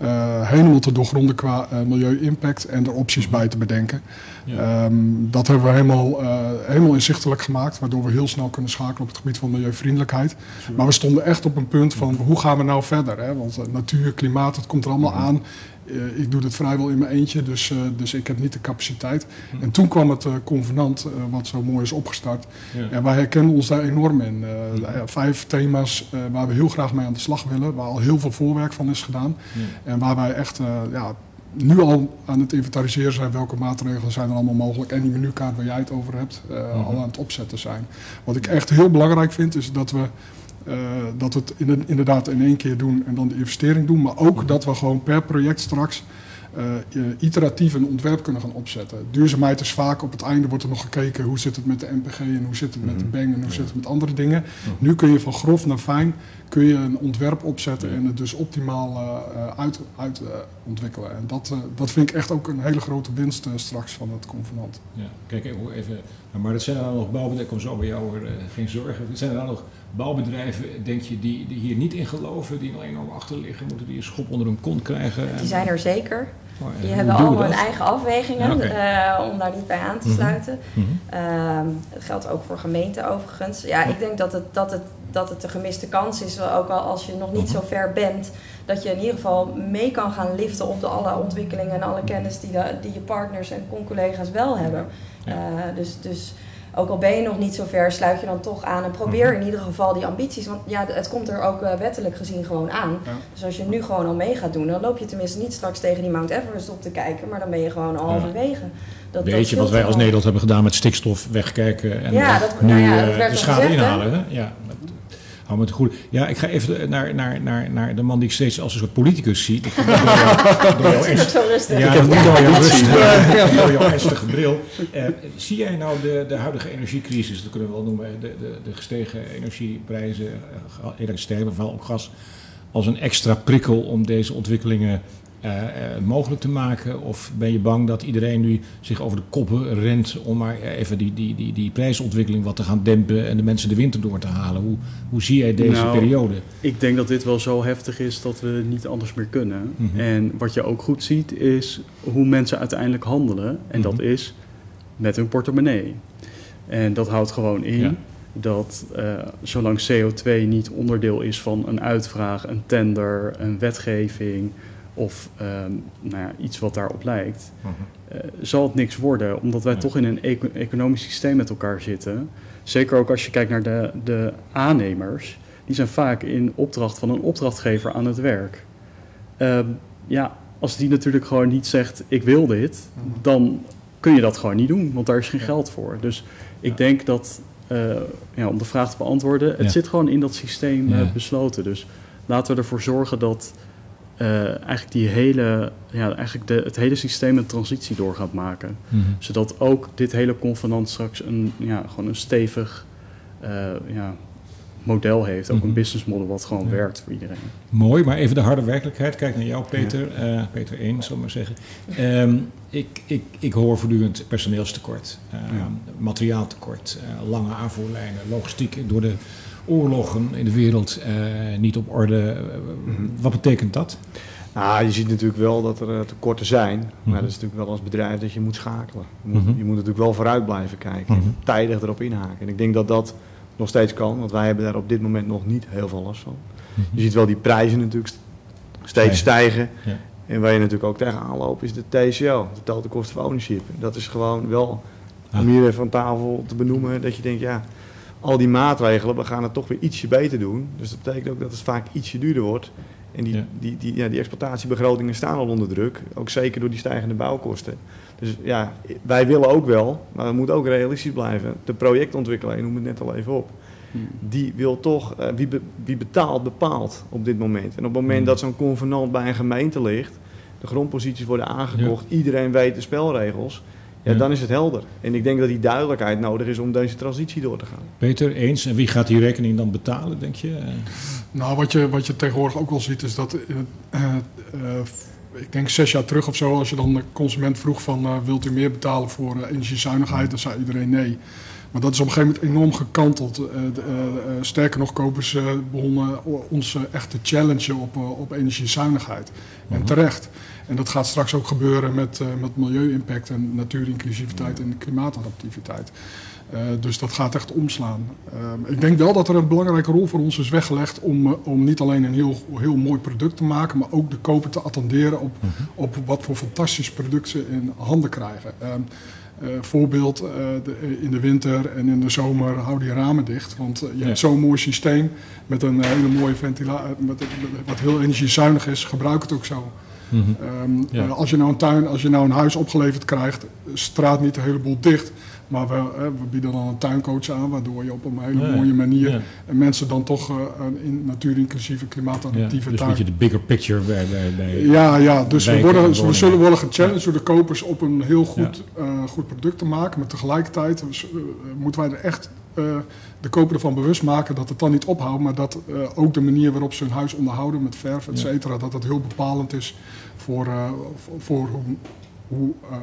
uh, helemaal te doorgronden qua uh, milieu-impact en er opties bij te bedenken. Ja. Um, dat hebben we helemaal, uh, helemaal inzichtelijk gemaakt, waardoor we heel snel kunnen schakelen op het gebied van milieuvriendelijkheid. Sure. Maar we stonden echt op een punt van, hoe gaan we nou verder? Hè? Want uh, natuur, klimaat, dat komt er allemaal ja. aan. Ik doe dit vrijwel in mijn eentje, dus, dus ik heb niet de capaciteit. En toen kwam het convenant, wat zo mooi is opgestart. Ja. En wij herkennen ons daar enorm in. Ja. Vijf thema's waar we heel graag mee aan de slag willen, waar al heel veel voorwerk van is gedaan. Ja. En waar wij echt ja, nu al aan het inventariseren zijn welke maatregelen zijn er allemaal mogelijk en die menukaart waar jij het over hebt uh, mm-hmm. al aan het opzetten zijn. Wat ik echt heel belangrijk vind is dat we uh, dat we het inderdaad in één keer doen en dan de investering doen, maar ook mm-hmm. dat we gewoon per project straks Uh, iteratief een ontwerp kunnen gaan opzetten. Duurzaamheid is vaak, op het einde wordt er nog gekeken hoe zit het met de M P G en hoe zit het met de B A N G en hoe ja. zit het met andere dingen. Ja. Nu kun je van grof naar fijn kun je een ontwerp opzetten ja. en het dus optimaal uh, uit, uit uh, ontwikkelen. En dat, uh, dat vind ik echt ook een hele grote winst uh, straks van het convenant. Ja. Kijk even, maar dat zijn er dan nog bouwbedrijven, ik kom zo bij jou hoor, uh, geen zorgen. Zijn er dan nog bouwbedrijven, denk je, die, die hier niet in geloven, die nog enorm achter liggen, moeten die een schop onder hun kont krijgen? En... Die zijn er zeker. Die hebben allemaal hun eigen afwegingen, ja, okay. uh, om daar niet bij aan te sluiten. Mm-hmm. Uh, het geldt ook voor gemeenten overigens. Ja, ik denk dat het, dat, het, dat het de gemiste kans is, ook al als je nog niet zo ver bent, dat je in ieder geval mee kan gaan liften op de alle ontwikkelingen en alle kennis die, de, die je partners en con-collega's wel hebben. Uh, dus... dus ook al ben je nog niet zo ver, sluit je dan toch aan en probeer in ieder geval die ambities. Want ja, het komt er ook wettelijk gezien gewoon aan. Ja. Dus als je nu gewoon al mee gaat doen, dan loop je tenminste niet straks tegen die Mount Everest op te kijken. Maar dan ben je gewoon al halverwege. Ja. Weet je wat wij als Nederland hebben gedaan met stikstof wegkijken en ja, dat, nu nou ja, dat werd de schade gezegd, inhalen. Hè? Ja, hou me te goede. Ja, ik ga even naar, naar, naar, naar de man die ik steeds als een soort politicus zie. Dat is zo rustig. Ja, niet al je rustig. Door jouw ernstige bril. Uh, zie jij nou de, de huidige energiecrisis, dat kunnen we wel noemen, de, de, de gestegen energieprijzen, elektriciteit, vooral op gas, als een extra prikkel om deze ontwikkelingen uh, uh, mogelijk te maken? Of ben je bang dat iedereen nu zich over de koppen rent om maar even die, die, die, die prijsontwikkeling wat te gaan dempen en de mensen de winter door te halen? Hoe, hoe zie jij deze nou, periode? Ik denk dat dit wel zo heftig is dat we niet anders meer kunnen. Mm-hmm. En wat je ook goed ziet is hoe mensen uiteindelijk handelen. En mm-hmm. dat is met hun portemonnee. En dat houdt gewoon in ja. dat uh, zolang C O twee niet onderdeel is van een uitvraag, een tender, een wetgeving of um, nou ja, iets wat daarop lijkt, uh, zal het niks worden, omdat wij ja. toch in een eco- economisch systeem met elkaar zitten. Zeker ook als je kijkt naar de, de aannemers, die zijn vaak in opdracht van een opdrachtgever aan het werk. Uh, ja, als die natuurlijk gewoon niet zegt, ik wil dit, dan kun je dat gewoon niet doen, want daar is geen ja. geld voor. Dus ik ja. denk dat, uh, ja, om de vraag te beantwoorden, het ja. zit gewoon in dat systeem ja. uh, besloten. Dus laten we ervoor zorgen dat Uh, eigenlijk, die hele, ja, eigenlijk de, het hele systeem een transitie door gaat maken. Mm-hmm. Zodat ook dit hele convenant straks een, ja, gewoon een stevig uh, ja, model heeft. Ook mm-hmm. een business model wat gewoon ja. werkt voor iedereen. Mooi, maar even de harde werkelijkheid. Kijk naar jou, Peter. Ja. Uh, Peter één, zal ik maar zeggen. Um, ik, ik, ik hoor voortdurend personeelstekort, uh, ja. materiaaltekort, uh, lange aanvoerlijnen, logistiek door de oorlogen in de wereld uh, niet op orde. Mm-hmm. Wat betekent dat? Nou, je ziet natuurlijk wel dat er uh, tekorten zijn. Mm-hmm. Maar dat is natuurlijk wel als bedrijf dat je moet schakelen. Je moet, mm-hmm. je moet natuurlijk wel vooruit blijven kijken. Mm-hmm. En tijdig erop inhaken. En ik denk dat dat nog steeds kan. Want wij hebben daar op dit moment nog niet heel veel last van. Mm-hmm. Je ziet wel die prijzen natuurlijk steeds stijgen. Ja. En waar je natuurlijk ook tegenaan loopt is de T C O. De Total Cost of Ownership. Dat is gewoon wel, ah. om hier even van tafel te benoemen, dat je denkt, ja, al die maatregelen, we gaan het toch weer ietsje beter doen. Dus dat betekent ook dat het vaak ietsje duurder wordt. En die, ja. die, die, ja, die exploitatiebegrotingen staan al onder druk. Ook zeker door die stijgende bouwkosten. Dus ja, wij willen ook wel, maar we moeten ook realistisch blijven. De projectontwikkelaar, noem het net al even op, die wil toch, uh, wie, be, wie betaalt, bepaalt op dit moment. En op het moment dat zo'n convenant bij een gemeente ligt, de grondposities worden aangekocht, ja. iedereen weet de spelregels. Ja, dan is het helder. En ik denk dat die duidelijkheid nodig is om deze transitie door te gaan. Peter, eens. En wie gaat die rekening dan betalen, denk je? Nou, wat je, wat je tegenwoordig ook wel ziet is dat, uh, uh, uh, ik denk zes jaar terug of zo, als je dan de consument vroeg van uh, wilt u meer betalen voor uh, energiezuinigheid, dan zei iedereen nee. Maar dat is op een gegeven moment enorm gekanteld. Uh, de, uh, uh, sterker nog, kopers uh, begonnen ons uh, echt te challengen op, uh, op energiezuinigheid. Uh-huh. En terecht. En dat gaat straks ook gebeuren met, uh, met milieu-impact en natuurinclusiviteit en klimaatadaptiviteit. Uh, dus dat gaat echt omslaan. Uh, ik denk wel dat er een belangrijke rol voor ons is weggelegd om, uh, om niet alleen een heel, heel mooi product te maken, maar ook de koper te attenderen op, mm-hmm. op wat voor fantastisch product ze in handen krijgen. Uh, Uh, voorbeeld, uh, de, in de winter en in de zomer hou die ramen dicht. Want uh, je ja. hebt zo'n mooi systeem met een hele mooie ventilatie, wat heel energiezuinig is. Gebruik het ook zo. Mm-hmm. um, ja. uh, als je nou een tuin, als je nou een huis opgeleverd krijgt, straat niet een heleboel dicht. Maar we, uh, we bieden dan een tuincoach aan, waardoor je op een hele ja, mooie manier ja. mensen dan toch uh, een natuurinclusieve, klimaatadaptieve ja, dus tuin. Dus een beetje de bigger picture bij, bij, bij Ja, ja dus we, worden, we zullen worden gechallenged ja. door de kopers op een heel goed, ja. uh, goed product te maken. Maar tegelijkertijd dus, uh, moeten wij er echt uh, de koper ervan bewust maken dat het dan niet ophoudt. Maar dat uh, ook de manier waarop ze hun huis onderhouden met verf, et cetera, ja. dat dat heel bepalend is voor, uh, voor hoe... hoe uh,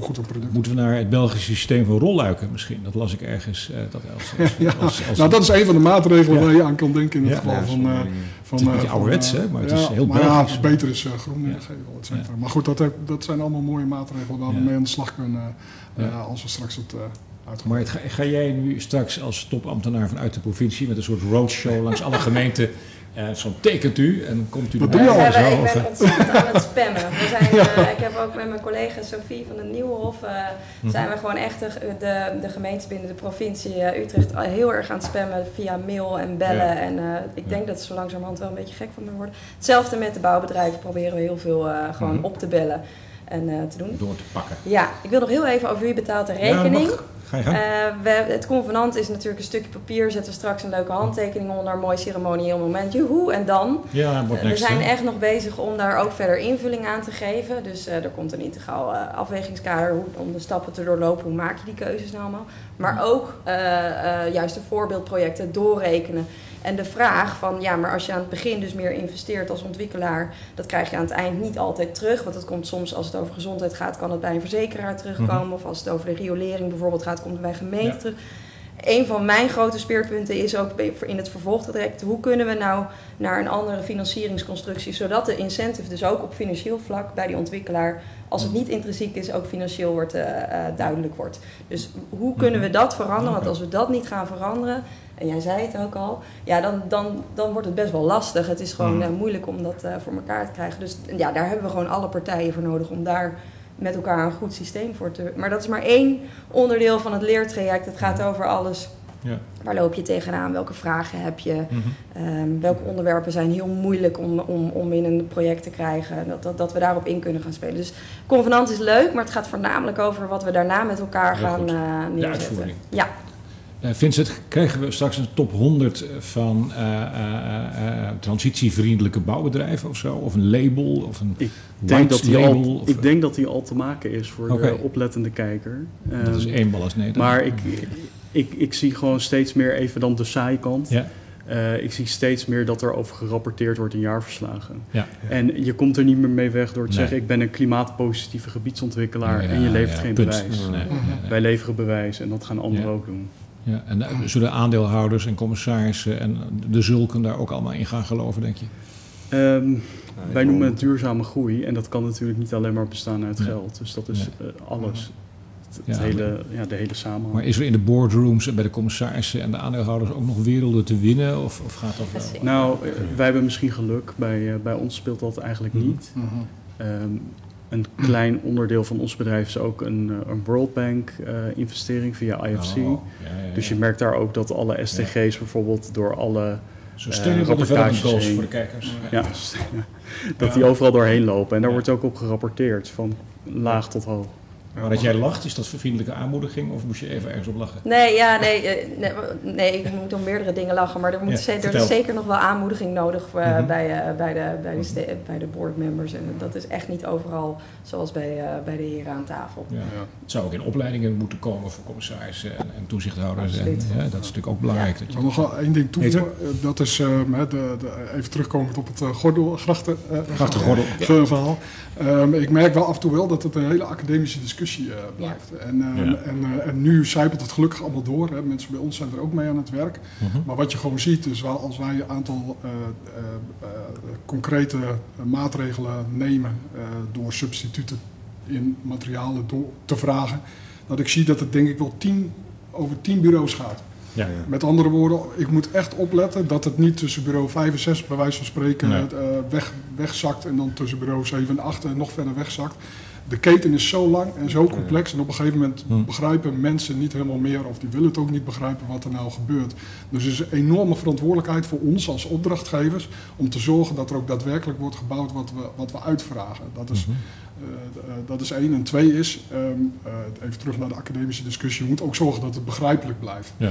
Goed Moeten we naar het Belgische systeem van rolluiken misschien? Dat las ik ergens. Uh, dat als, ja, als, als, als nou, dat is een van de maatregelen ja. waar je aan kan denken in het ja, geval ja, van... Uh, van het is uh, ouderwets, hè, maar het ja, is heel maar Belgisch. Ja, beter is uh, groen in de gevel, et cetera. Ja. Maar goed, dat, dat zijn allemaal mooie maatregelen waar we ja. mee aan de slag kunnen uh, ja. als we straks het... Uh, Maar het, ga, ga jij nu straks als topambtenaar vanuit de provincie met een soort roadshow langs alle gemeenten? Eh, zo tekent u en komt u erbij? Ja, zo, ik ben ontzettend aan het spammen. We zijn, ja. uh, ik heb ook met mijn collega Sophie van den Nieuwenhof uh, hm. zijn we gewoon echt de, de, de gemeentes binnen de provincie uh, Utrecht al heel erg aan het spammen via mail en bellen. Ja. En uh, ik ja. denk dat ze zo langzamerhand wel een beetje gek van me worden. Hetzelfde met de bouwbedrijven proberen we heel veel uh, gewoon hm. op te bellen en uh, te doen. Door te pakken. Ja, ik wil nog heel even over wie betaalt de rekening. Ja, Uh, we, het convenant is natuurlijk een stukje papier. Zetten we straks een leuke handtekening onder. Een mooi ceremonieel moment. Joehoe, en dan? Ja, uh, we zijn echt nog bezig om daar ook verder invulling aan te geven. Dus uh, er komt een integraal uh, afwegingskader hoe, om de stappen te doorlopen. Hoe maak je die keuzes nou allemaal? Maar ook uh, uh, juist de voorbeeldprojecten doorrekenen. En de vraag van, ja, maar als je aan het begin dus meer investeert als ontwikkelaar, dat krijg je aan het eind niet altijd terug. Want dat komt soms, als het over gezondheid gaat, kan het bij een verzekeraar terugkomen. Mm-hmm. Of als het over de riolering bijvoorbeeld gaat, komt het bij gemeenten ja. terug. Een van mijn grote speerpunten is ook in het vervolgtraject, hoe kunnen we nou naar een andere financieringsconstructie, zodat de incentive dus ook op financieel vlak bij die ontwikkelaar, als het niet intrinsiek is, ook financieel wordt, uh, duidelijk wordt. Dus hoe kunnen we dat veranderen? Want als we dat niet gaan veranderen, en jij zei het ook al, ja, dan, dan, dan wordt het best wel lastig. Het is gewoon uh, moeilijk om dat uh, voor elkaar te krijgen. Dus ja, daar hebben we gewoon alle partijen voor nodig om daar met elkaar een goed systeem voor te... Maar dat is maar één onderdeel van het leertraject. Het gaat over alles. Ja. Waar loop je tegenaan? Welke vragen heb je? Mm-hmm. Um, welke onderwerpen zijn heel moeilijk om, om, om in een project te krijgen? Dat, dat, dat we daarop in kunnen gaan spelen. Dus convenant is leuk, maar het gaat voornamelijk over wat we daarna met elkaar heel gaan uh, neerzetten. De uitvoering. Ja. Uh, Vincent, krijgen we straks een top honderd van uh, uh, uh, transitievriendelijke bouwbedrijven of zo? Of een label? Of een ik, denk dat label al, of, ik denk dat die al te maken is voor okay. de oplettende kijker. Um, dat is één ballast Nedam. Maar ik, ik, ik, ik zie gewoon steeds meer even dan de saaie kant. Ja. Uh, ik zie steeds meer dat er over gerapporteerd wordt in jaarverslagen. Ja, ja. En je komt er niet meer mee weg door te nee. zeggen, ik ben een klimaatpositieve gebiedsontwikkelaar ja, en je levert ja, geen punt. bewijs. Nee, nee, nee. Wij leveren bewijs en dat gaan anderen ja. ook doen. Ja, en zullen aandeelhouders en commissarissen en de zulken daar ook allemaal in gaan geloven, denk je? Um, wij noemen het duurzame groei en dat kan natuurlijk niet alleen maar bestaan uit nee. geld. Dus dat is nee. uh, alles, het, ja, het hele, ja, de hele samenhang. Maar is er in de boardrooms en bij de commissarissen en de aandeelhouders ook nog werelden te winnen? Of, of gaat dat wel? Nou, uh, wij hebben misschien geluk. Bij, uh, bij ons speelt dat eigenlijk mm-hmm. niet. Mm-hmm. Um, Een klein onderdeel van ons bedrijf is ook een, een World Bank uh, investering via I F C. Oh, ja, ja, ja. Dus je merkt daar ook dat alle S D G's ja. bijvoorbeeld door alle uh, rapportages goals heen, voor de kijkers. Ja, ja. dat ja. die overal doorheen lopen. En daar ja. wordt ook op gerapporteerd van laag tot hoog. Maar dat jij lacht, is dat vriendelijke aanmoediging of moest je even ergens op lachen? Nee, ja, nee, nee, nee ik moet om meerdere dingen lachen, maar er, moet ja, zeker, er is zeker nog wel aanmoediging nodig uh, mm-hmm. bij, uh, bij, de, bij, de sta- bij de boardmembers. En dat is echt niet overal zoals bij, uh, bij de heren aan tafel. Ja, ja. Het zou ook in opleidingen moeten komen voor commissarissen en, en toezichthouders. En, ja, dat is natuurlijk ook belangrijk. Ja. Ik wil nog wel één ding toevoegen. Dat is, uh, de, de, even terugkomend op het uh, gordel, grachten, uh, grachtengordel. Ja. verhaal. Um, ik merk wel af en toe wel dat het een hele academische discussie Uh, blijft. Ja. En, uh, ja. en, uh, en nu zijpelt het gelukkig allemaal door. Hè. Mensen bij ons zijn er ook mee aan het werk. Uh-huh. Maar wat je gewoon ziet is wel als wij een aantal uh, uh, uh, concrete maatregelen nemen uh, door substituten in materialen door te vragen, dat ik zie dat het denk ik wel tien, over tien bureaus gaat. Ja, ja. Met andere woorden, ik moet echt opletten dat het niet tussen bureau vijf en zes bij wijze van spreken nee. uh, weg, wegzakt en dan tussen bureau zeven en acht en nog verder wegzakt. de keten is zo lang en zo complex en op een gegeven moment begrijpen mensen niet helemaal meer of die willen het ook niet begrijpen wat er nou gebeurt. Dus er is een enorme verantwoordelijkheid voor ons als opdrachtgevers om te zorgen dat er ook daadwerkelijk wordt gebouwd wat we, wat we uitvragen. Dat is, uh, dat is één. En twee is, um, uh, even terug naar de academische discussie, je moet ook zorgen dat het begrijpelijk blijft. Ja.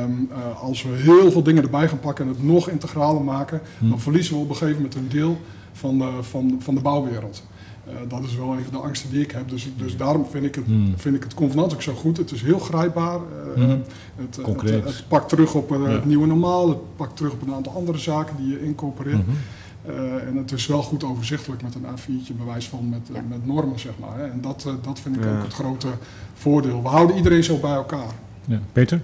Um, uh, als we heel veel dingen erbij gaan pakken en het nog integraler maken, hmm. dan verliezen we op een gegeven moment een deel van de, van, van de bouwwereld. Uh, dat is wel een van de angsten die ik heb. Dus, dus daarom vind ik, het, mm. vind ik het convenant ook zo goed. Het is heel grijpbaar. Uh, mm. het, het, het, het pakt terug op uh, ja. het nieuwe normaal. Het pakt terug op een aantal andere zaken die je incorporeert. Mm-hmm. Uh, en het is wel goed overzichtelijk met een A viertje bewijs van met, ja. met normen, zeg maar. Hè. En dat, uh, dat vind ik ja. ook het grote voordeel. We houden iedereen zo bij elkaar. Ja. Peter?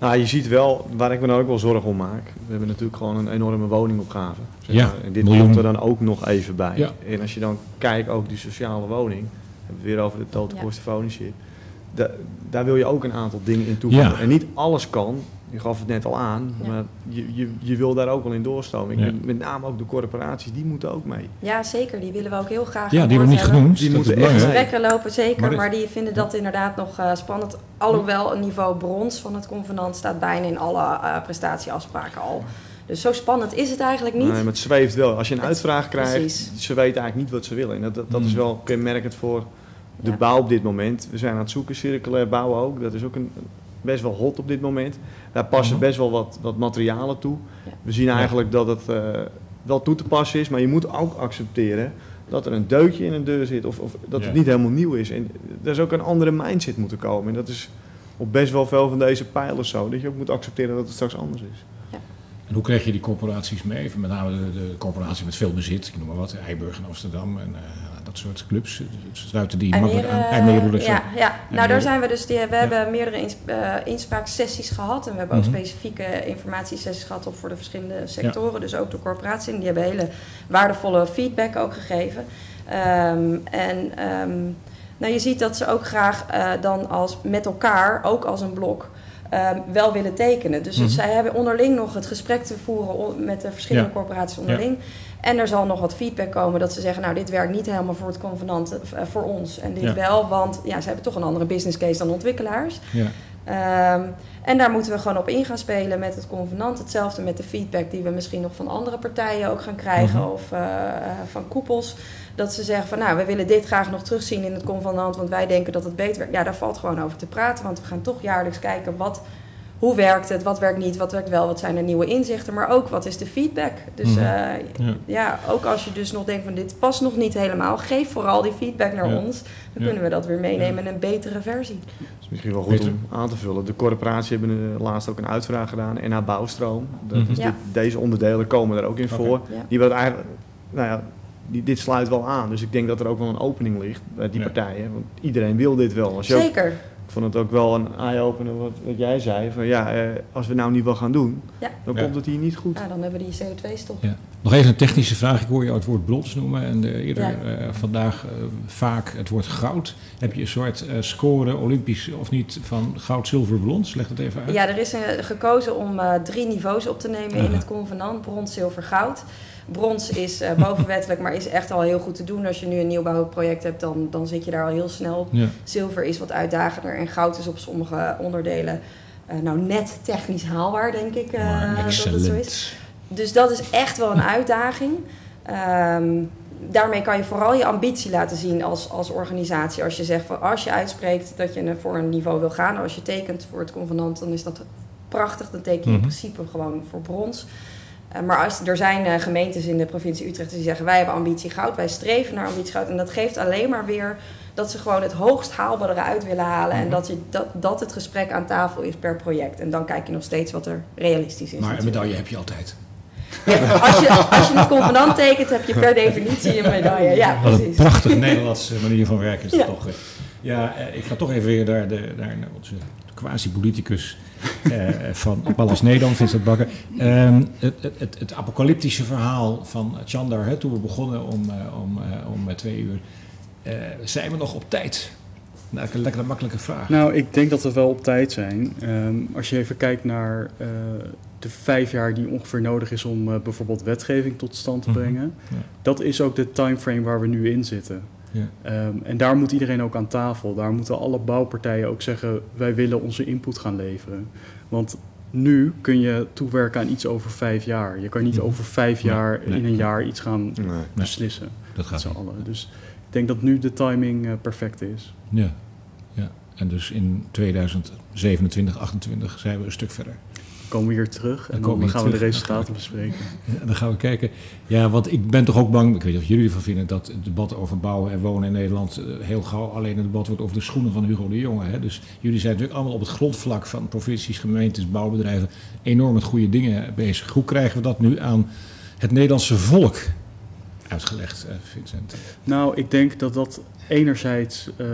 Nou, je ziet wel, waar ik me nou ook wel zorgen om maak. We hebben natuurlijk gewoon een enorme woningopgave. Zeg maar. Ja, en dit miljoen. Komt er dan ook nog even bij. Ja. En als je dan kijkt, ook die sociale woning. We hebben het weer over de total cost of ownership. Da- daar wil je ook een aantal dingen in toevoegen. Ja. En niet alles kan. Je gaf het net al aan, ja. maar je, je, je wil daar ook wel in doorstomen. Ja. Met name ook de corporaties, die moeten ook mee. Ja, zeker. Die willen we ook heel graag. Ja, die worden niet genoemd. Die moeten echt gesprekken lopen, zeker. Maar, maar die vinden dat inderdaad nog uh, spannend. Alhoewel een niveau brons van het convenant staat bijna in alle uh, prestatieafspraken al. Dus zo spannend is het eigenlijk niet. Nee, maar het zweeft wel. Als je een het, uitvraag krijgt, precies. Ze weten eigenlijk niet wat ze willen. En dat, dat, dat hmm. is wel kenmerkend voor de ja. bouw op dit moment. We zijn aan het zoeken, circulair bouwen ook. Dat is ook een... best wel hot op dit moment. Daar passen best wel wat, wat materialen toe. Ja. We zien eigenlijk dat het uh, wel toe te passen is, maar je moet ook accepteren dat er een deukje in een deur zit of, of dat ja. het niet helemaal nieuw is. En er is ook een andere mindset moeten komen. En dat is op best wel veel van deze pijlers zo, dat je ook moet accepteren dat het straks anders is. Ja. En hoe krijg je die corporaties mee? Met name de, de corporaties met veel bezit, ik noem maar wat, Eiburg in Amsterdam en... Uh, dat soort clubs, sluiten die makkelijk aan. IJmeren, ja, ja. nou daar zijn we dus, die, we ja. hebben meerdere ins, uh, inspraaksessies gehad en we hebben mm-hmm. ook specifieke informatiesessies gehad op voor de verschillende sectoren, ja. dus ook de corporaties. Die hebben hele waardevolle feedback ook gegeven. Um, en um, nou, je ziet dat ze ook graag uh, dan als met elkaar, ook als een blok, Um, wel willen tekenen. Dus mm-hmm. zij hebben onderling nog het gesprek te voeren on- met de verschillende ja. corporaties onderling. Ja. En er zal nog wat feedback komen dat ze zeggen, nou dit werkt niet helemaal voor het convenant, uh, voor ons. En dit ja. wel, want ja, ze hebben toch een andere business case dan ontwikkelaars. Ja. Um, en daar moeten we gewoon op in gaan spelen met het convenant. Hetzelfde met de feedback die we misschien nog van andere partijen ook gaan krijgen. Mm-hmm. Of uh, van koepels. Dat ze zeggen van nou, we willen dit graag nog terugzien in het convenant, want wij denken dat het beter werkt. Ja, daar valt gewoon over te praten, want we gaan toch jaarlijks kijken wat, hoe werkt het, wat werkt niet, wat werkt wel, wat zijn de nieuwe inzichten, maar ook wat is de feedback. Dus mm-hmm. uh, ja. ja, ook als je dus nog denkt van dit past nog niet helemaal, geef vooral die feedback naar ja. ons. Dan ja. kunnen we dat weer meenemen ja. in een betere versie. Dat is misschien wel goed beter. Om aan te vullen. De corporaties hebben laatst ook een uitvraag gedaan, N H Bouwstroom. Dat mm-hmm. is dit, ja. deze onderdelen komen daar ook in okay. voor. Ja. Die wat eigenlijk, nou ja, Die, dit sluit wel aan, dus ik denk dat er ook wel een opening ligt bij die ja. partijen, want iedereen wil dit wel. Als zeker. Ook, ik vond het ook wel een eye-opener wat, wat jij zei, van ja, eh, als we nou niet wat gaan doen, ja. dan ja. komt het hier niet goed. Ja, dan hebben we die C O twee stop. Ja. Nog even een technische vraag, ik hoor jou het woord brons noemen en uh, eerder ja. uh, vandaag uh, vaak het woord goud. Heb je een soort uh, score, olympisch of niet, van goud, zilver, brons? Leg dat even uit. Ja, er is uh, gekozen om uh, drie niveaus op te nemen uh-huh. in het convenant, brons, zilver, goud. Brons is uh, bovenwettelijk, maar is echt al heel goed te doen. Als je nu een nieuwbouwproject hebt, dan, dan zit je daar al heel snel op. Ja. Zilver is wat uitdagender en goud is op sommige onderdelen uh, nou net technisch haalbaar, denk ik. Uh, dat het zo is. Dus dat is echt wel een uitdaging. Um, daarmee kan je vooral je ambitie laten zien als, als organisatie. Als je zegt, van als je uitspreekt dat je voor een niveau wil gaan, als je tekent voor het convenant, dan is dat prachtig. Dan teken je in principe gewoon voor brons. Uh, maar als, er zijn uh, gemeentes in de provincie Utrecht die zeggen wij hebben ambitie goud, wij streven naar ambitie goud. En dat geeft alleen maar weer dat ze gewoon het hoogst haalbare eruit willen halen. En dat, je, dat, dat het gesprek aan tafel is per project. En dan kijk je nog steeds wat er realistisch is. Maar natuurlijk. Een medaille heb je altijd. Ja, als, je, als je het convenant tekent heb je per definitie een medaille. Ja, precies. Wat een prachtige Nederlandse manier van werken is dat ja. toch. Hè? Ja, uh, ik ga toch even weer naar, de, naar onze quasi-politicus uh, van Ballast Nedam, Vincent Bakker. Uh, het, het, het apocalyptische verhaal van Chandar, hè, toen we begonnen om, uh, om, uh, om twee uur. Uh, zijn we nog op tijd? Nou, een lekkere makkelijke vraag. Nou, ik denk dat we wel op tijd zijn. Um, als je even kijkt naar uh, de vijf jaar die ongeveer nodig is om uh, bijvoorbeeld wetgeving tot stand te brengen. Mm-hmm. Ja. Dat is ook de timeframe waar we nu in zitten. Ja. Um, en daar moet iedereen ook aan tafel. Daar moeten alle bouwpartijen ook zeggen, wij willen onze input gaan leveren. Want nu kun je toewerken aan iets over vijf jaar. Je kan niet over vijf jaar nee, nee, in een jaar iets gaan nee, beslissen. Nee, dat gaat met z'n allen. Nee. Dus ik denk dat nu de timing perfect is. Ja, ja. En dus in tweeduizend zevenentwintig, achtentwintig zijn we een stuk verder. Dan komen we hier terug en dan, dan we gaan terug. we de resultaten bespreken. En dan gaan we kijken. Ja, want ik ben toch ook bang, ik weet niet of jullie ervan vinden, dat het debat over bouwen en wonen in Nederland heel gauw alleen het debat wordt over de schoenen van Hugo de Jonge. Hè? Dus jullie zijn natuurlijk allemaal op het grondvlak van provincies, gemeentes, bouwbedrijven enorm met goede dingen bezig. Hoe krijgen we dat nu aan het Nederlandse volk uitgelegd, Vincent? Nou, ik denk dat dat enerzijds uh,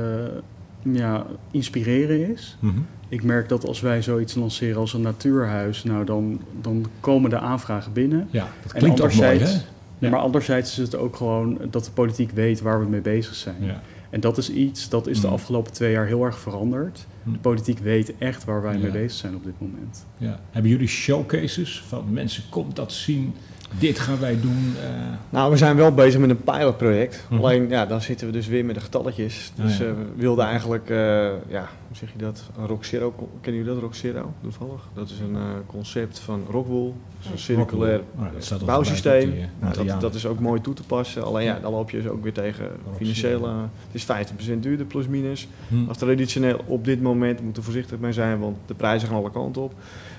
ja, inspireren is. Mm-hmm. Ik merk dat als wij zoiets lanceren als een natuurhuis, nou dan, dan komen de aanvragen binnen. Ja, dat klinkt ook mooi, hè? Ja. Maar anderzijds is het ook gewoon dat de politiek weet waar we mee bezig zijn. Ja. En dat is iets, dat is de afgelopen twee jaar heel erg veranderd. De politiek weet echt waar wij ja. mee bezig zijn op dit moment. Ja. Hebben jullie showcases van mensen, komt dat zien, dit gaan wij doen? Uh... Nou, we zijn wel bezig met een pilotproject. Mm-hmm. Alleen, ja, dan zitten we dus weer met de getalletjes. Dus ah, ja. uh, we wilden eigenlijk, uh, ja, hoe zeg je dat? Een Rock Zero, kennen jullie dat, Rock Zero, toevallig? Dat is een uh, concept van Rockwool. Dus een circulair oh, dat bouwsysteem. Die, uh, dat, dat is ook mooi toe te passen. Alleen, ja, dan loop je dus ook weer tegen financiële... Het is vijftig procent duurder, plus minus. Hmm. Als traditioneel op dit moment, moeten we voorzichtig mee zijn, want de prijzen gaan alle kanten op.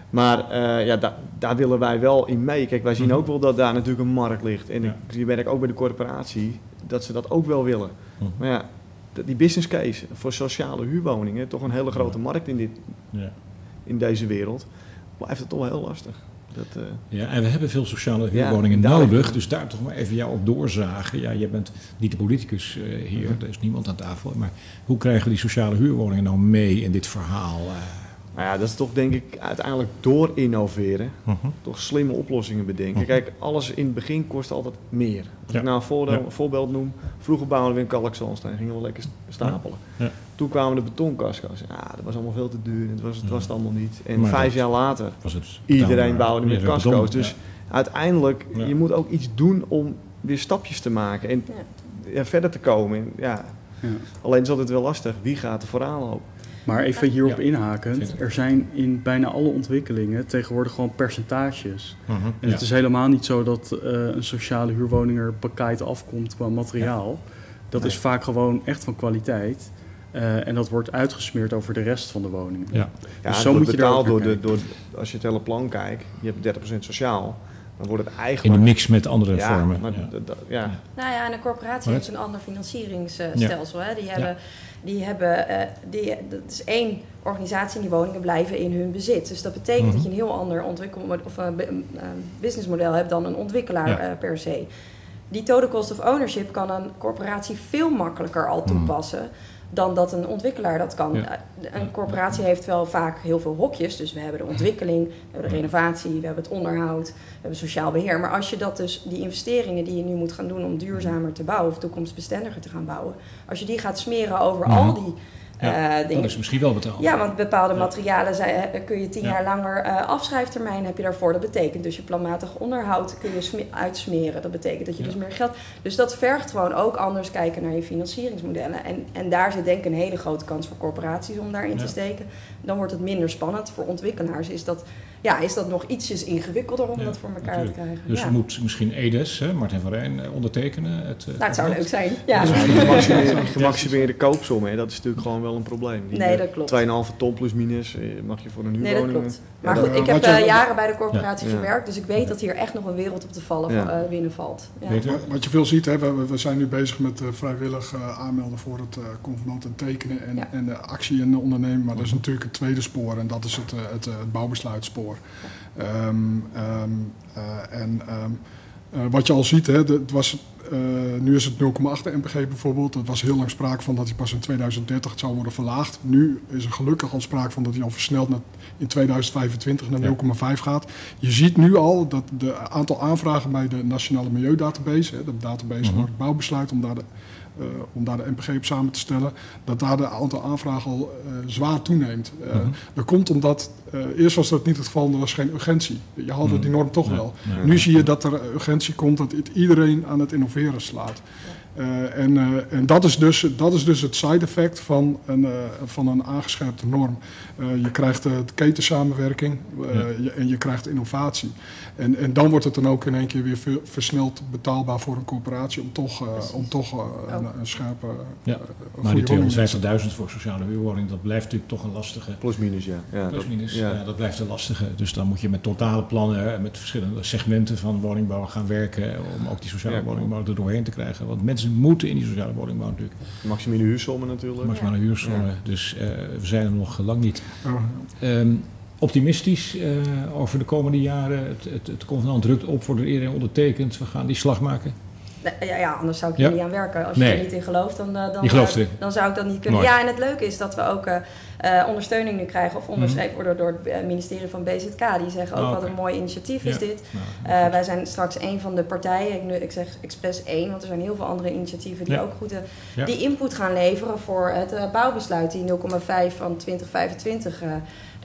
Maar uh, ja, da- daar willen wij wel in mee. Kijk, wij zien ook wel dat daar natuurlijk een markt ligt. En ja. ik, ik werk ook bij de corporatie, dat ze dat ook wel willen. Hmm. Maar ja, d- die business case voor sociale huurwoningen, toch een hele grote ja. markt in, dit, ja. in deze wereld, blijft het toch wel heel lastig. Dat, uh... Ja, en we hebben veel sociale huurwoningen ja, nodig, dus daar toch maar even jou op doorzagen. Ja, je bent niet de politicus uh, hier, uh-huh. er is niemand aan tafel. Maar hoe krijgen we die sociale huurwoningen nou mee in dit verhaal? Uh... Nou ja, dat is toch denk ik uiteindelijk door innoveren, uh-huh. toch slimme oplossingen bedenken. Uh-huh. Kijk, alles in het begin kost altijd meer. Als ja. ik nou een voordeel, ja. voorbeeld noem, vroeger bouwden we in kalkzandstijn, gingen we lekker stapelen. Ja. Ja. Toen kwamen de betonkaskas. Ja, dat was allemaal veel te duur. Het was het, was het allemaal niet. En maar vijf jaar later, was het iedereen bouwde met casco's. Dus ja. uiteindelijk, ja. je moet ook iets doen om weer stapjes te maken. En ja, verder te komen. En, ja. Ja. Alleen is altijd wel lastig. Wie gaat er vooraan lopen? Maar even hierop ja. inhakend. Er zijn in bijna alle ontwikkelingen tegenwoordig gewoon percentages. Uh-huh. En ja. het is helemaal niet zo dat uh, een sociale huurwoning er pakket afkomt qua materiaal. Ja. Dat nee. is vaak gewoon echt van kwaliteit. Uh, en dat wordt uitgesmeerd over de rest van de woningen. Ja, dus ja, zo moet je betaald door, de, door, als je het hele plan kijkt, je hebt dertig procent sociaal, dan wordt het eigenlijk... In de mix met andere ja, vormen. Maar, ja. D- d- ja. Nou ja, en een corporatie heeft een ander financieringsstelsel. Ja. Hè? Die hebben, ja. die hebben uh, die, dat is één organisatie en die woningen blijven in hun bezit. Dus dat betekent mm-hmm. dat je een heel ander ontwikkel, of een uh, businessmodel hebt dan een ontwikkelaar ja. uh, per se. Die total cost of ownership kan een corporatie veel makkelijker al toepassen... Mm. dan dat een ontwikkelaar dat kan. Ja. Een corporatie heeft wel vaak heel veel hokjes. Dus we hebben de ontwikkeling, we hebben de renovatie, we hebben het onderhoud, we hebben sociaal beheer. Maar als je dat dus, die investeringen die je nu moet gaan doen om duurzamer te bouwen of toekomstbestendiger te gaan bouwen, als je die gaat smeren over ja. al die ja, uh, dingen. Dat is misschien wel betaald. Ja, want bepaalde ja. materialen zijn, kun je tien ja. jaar langer uh, afschrijftermijn heb je daarvoor. Dat betekent dus je planmatig onderhoud kun je sme- uitsmeren. Dat betekent dat je ja. dus meer geld... Dus dat vergt gewoon ook anders kijken naar je financieringsmodellen. En, en daar zit denk ik een hele grote kans voor corporaties om daarin ja. te steken. Dan wordt het minder spannend. Voor ontwikkelaars is dat, ja, is dat nog ietsjes ingewikkelder om ja, dat voor elkaar natuurlijk. te krijgen. Dus ja. je moet misschien Aedes, hè, Martin van Rijn, ondertekenen. Het, nou, het zou leuk zijn. Ja. Dus een gemaximeerde koopsom, hè, dat is natuurlijk gewoon wel een probleem. Die, nee, dat klopt. tweeënhalve ton plus minus mag je voor een huurwoning. Nee, dat klopt. Maar ja, goed, ik heb uh, jaren bij de corporatie ja. gewerkt, dus ik weet ja. dat hier echt nog een wereld op te vallen ja. uh, winnen valt. Ja. Wat, wat je veel ziet, hè, we, we zijn nu bezig met uh, vrijwillig uh, aanmelden voor het uh, convenant en tekenen en, ja. en de actie en de ondernemen. Maar dat is natuurlijk het tweede spoor en dat is het, uh, het, uh, het bouwbesluitspoor. Um, um, uh, en um, uh, wat je al ziet, hè, de, het was... Uh, nu is het nul komma acht M P G bijvoorbeeld. Er was heel lang sprake van dat die pas in tweeduizend dertig zou worden verlaagd. Nu is er gelukkig al sprake van dat die al versneld naar, in tweeduizend vijfentwintig naar ja. nul komma vijf gaat. Je ziet nu al dat de aantal aanvragen bij de Nationale Milieudatabase, hè, de database mm-hmm. waar het bouwbesluit om daar de, uh, om daar de M P G op samen te stellen, dat daar de aantal aanvragen al uh, zwaar toeneemt. Uh, mm-hmm. Dat komt omdat, uh, eerst was dat niet het geval, er was geen urgentie. Je had mm-hmm. het die norm toch nee. wel. Nee. Nu zie je dat er urgentie komt, dat iedereen aan het innoveren slaat. Uh, en uh, en dat, is dus, dat is dus het side effect van een, uh, van een aangescherpte norm. Uh, je krijgt uh, ketensamenwerking uh, ja. je, en je krijgt innovatie. En, en dan wordt het dan ook in één keer weer ver, versneld betaalbaar voor een corporatie om toch, uh, om toch uh, een, een scherpe. Ja. Uh, maar die tweehonderdvijftigduizend voor sociale huurwoning, dat blijft natuurlijk toch een lastige. Plus minus, ja. ja Plus minus, dat, ja. Ja, dat blijft een lastige. Dus dan moet je met totale plannen en met verschillende segmenten van woningbouw gaan werken om ook die sociale ja, woningbouw er doorheen te krijgen. Want mensen moeten in die sociale woningbouw natuurlijk. Maximale huursommen natuurlijk. Maximale ja. huursommen, ja. dus uh, we zijn er nog lang niet. Uh-huh. Um, optimistisch uh, over de komende jaren. Het, het, het convenant drukt op voor de iedereen ondertekend. We gaan die slag maken. Nee, ja, ja, anders zou ik er ja. niet aan werken. Als je nee. er niet in gelooft, dan, dan, dan, gelooft uh, dan zou ik dat niet kunnen. Mooi. Ja, en het leuke is dat we ook uh, uh, ondersteuning nu krijgen. Of onderschreven mm-hmm. worden door het ministerie van B Z K. Die zeggen ook oh, okay. wat een mooi initiatief ja. is dit. Nou, uh, wij zijn straks één van de partijen. Ik, nu, ik zeg expres één, want er zijn heel veel andere initiatieven die ja. ook goed uh, ja. die input gaan leveren voor het uh, bouwbesluit. Die nul komma vijf van twintig vijfentwintig... Uh,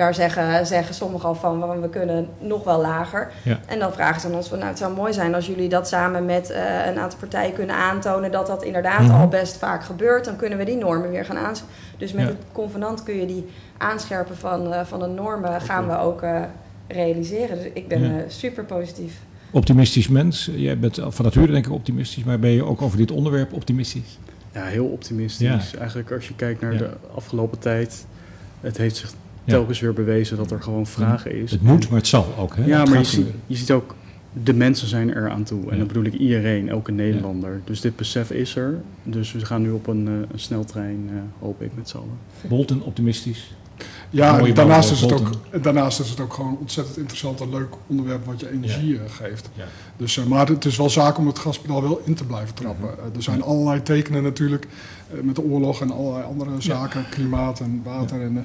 Daar zeggen, zeggen sommigen al van, we kunnen nog wel lager. Ja. En dan vragen ze aan ons, van, nou, het zou mooi zijn als jullie dat samen met uh, een aantal partijen kunnen aantonen. Dat dat inderdaad mm-hmm. al best vaak gebeurt. Dan kunnen we die normen weer gaan aanscherpen. Dus met ja. het convenant kun je die aanscherpen van, uh, van de normen gaan we ook uh, realiseren. Dus ik ben ja. uh, super positief. Optimistisch mens. Jij bent van nature denk ik optimistisch. Maar ben je ook over dit onderwerp optimistisch? Ja, heel optimistisch. Ja. Eigenlijk als je kijkt naar ja. de afgelopen tijd. Het heeft zich... Ja. telkens weer bewezen dat er gewoon vragen is. Het moet, maar het zal ook. Hè? Ja, maar je ziet, je ziet ook, de mensen zijn er aan toe. En ja. dan bedoel ik iedereen, elke Nederlander. Ja. Dus dit besef is er. Dus we gaan nu op een, een sneltrein, uh, hoop ik, met z'n allen. Bolton, optimistisch. Ja, en daarnaast, is het ook, daarnaast is het ook gewoon ontzettend interessant en leuk onderwerp wat je energie ja. geeft. Ja. Dus, uh, maar het is wel zaak om het gaspedaal wel in te blijven trappen. Mm-hmm. Uh, er zijn allerlei tekenen natuurlijk, uh, met de oorlog en allerlei andere zaken, ja. klimaat en water ja. en... Uh,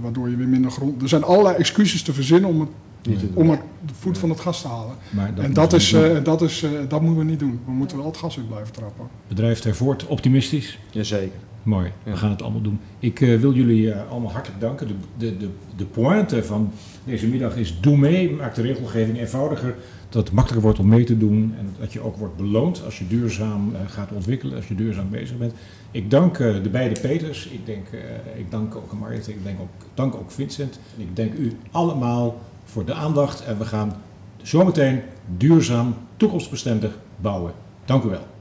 waardoor je weer minder grond... Er zijn allerlei excuses te verzinnen om het, nee, om het de voet ja. van het gas te halen. Maar dat en dat, is, uh, dat, is, uh, dat moeten we niet doen. We moeten wel het gas in blijven trappen. Bedrijf Tervoort, optimistisch? Jazeker. Mooi, ja. we gaan het allemaal doen. Ik uh, wil jullie uh, allemaal hartelijk danken. De, de, de, de pointe van deze middag is doe mee. Maak de regelgeving eenvoudiger. Dat het makkelijker wordt om mee te doen. En dat je ook wordt beloond als je duurzaam uh, gaat ontwikkelen. Als je duurzaam bezig bent. Ik dank uh, de beide Peters. Ik, denk, uh, ik dank ook Marit. Ik denk ook, dank ook Vincent. En ik dank u allemaal voor de aandacht. En we gaan zometeen duurzaam toekomstbestendig bouwen. Dank u wel.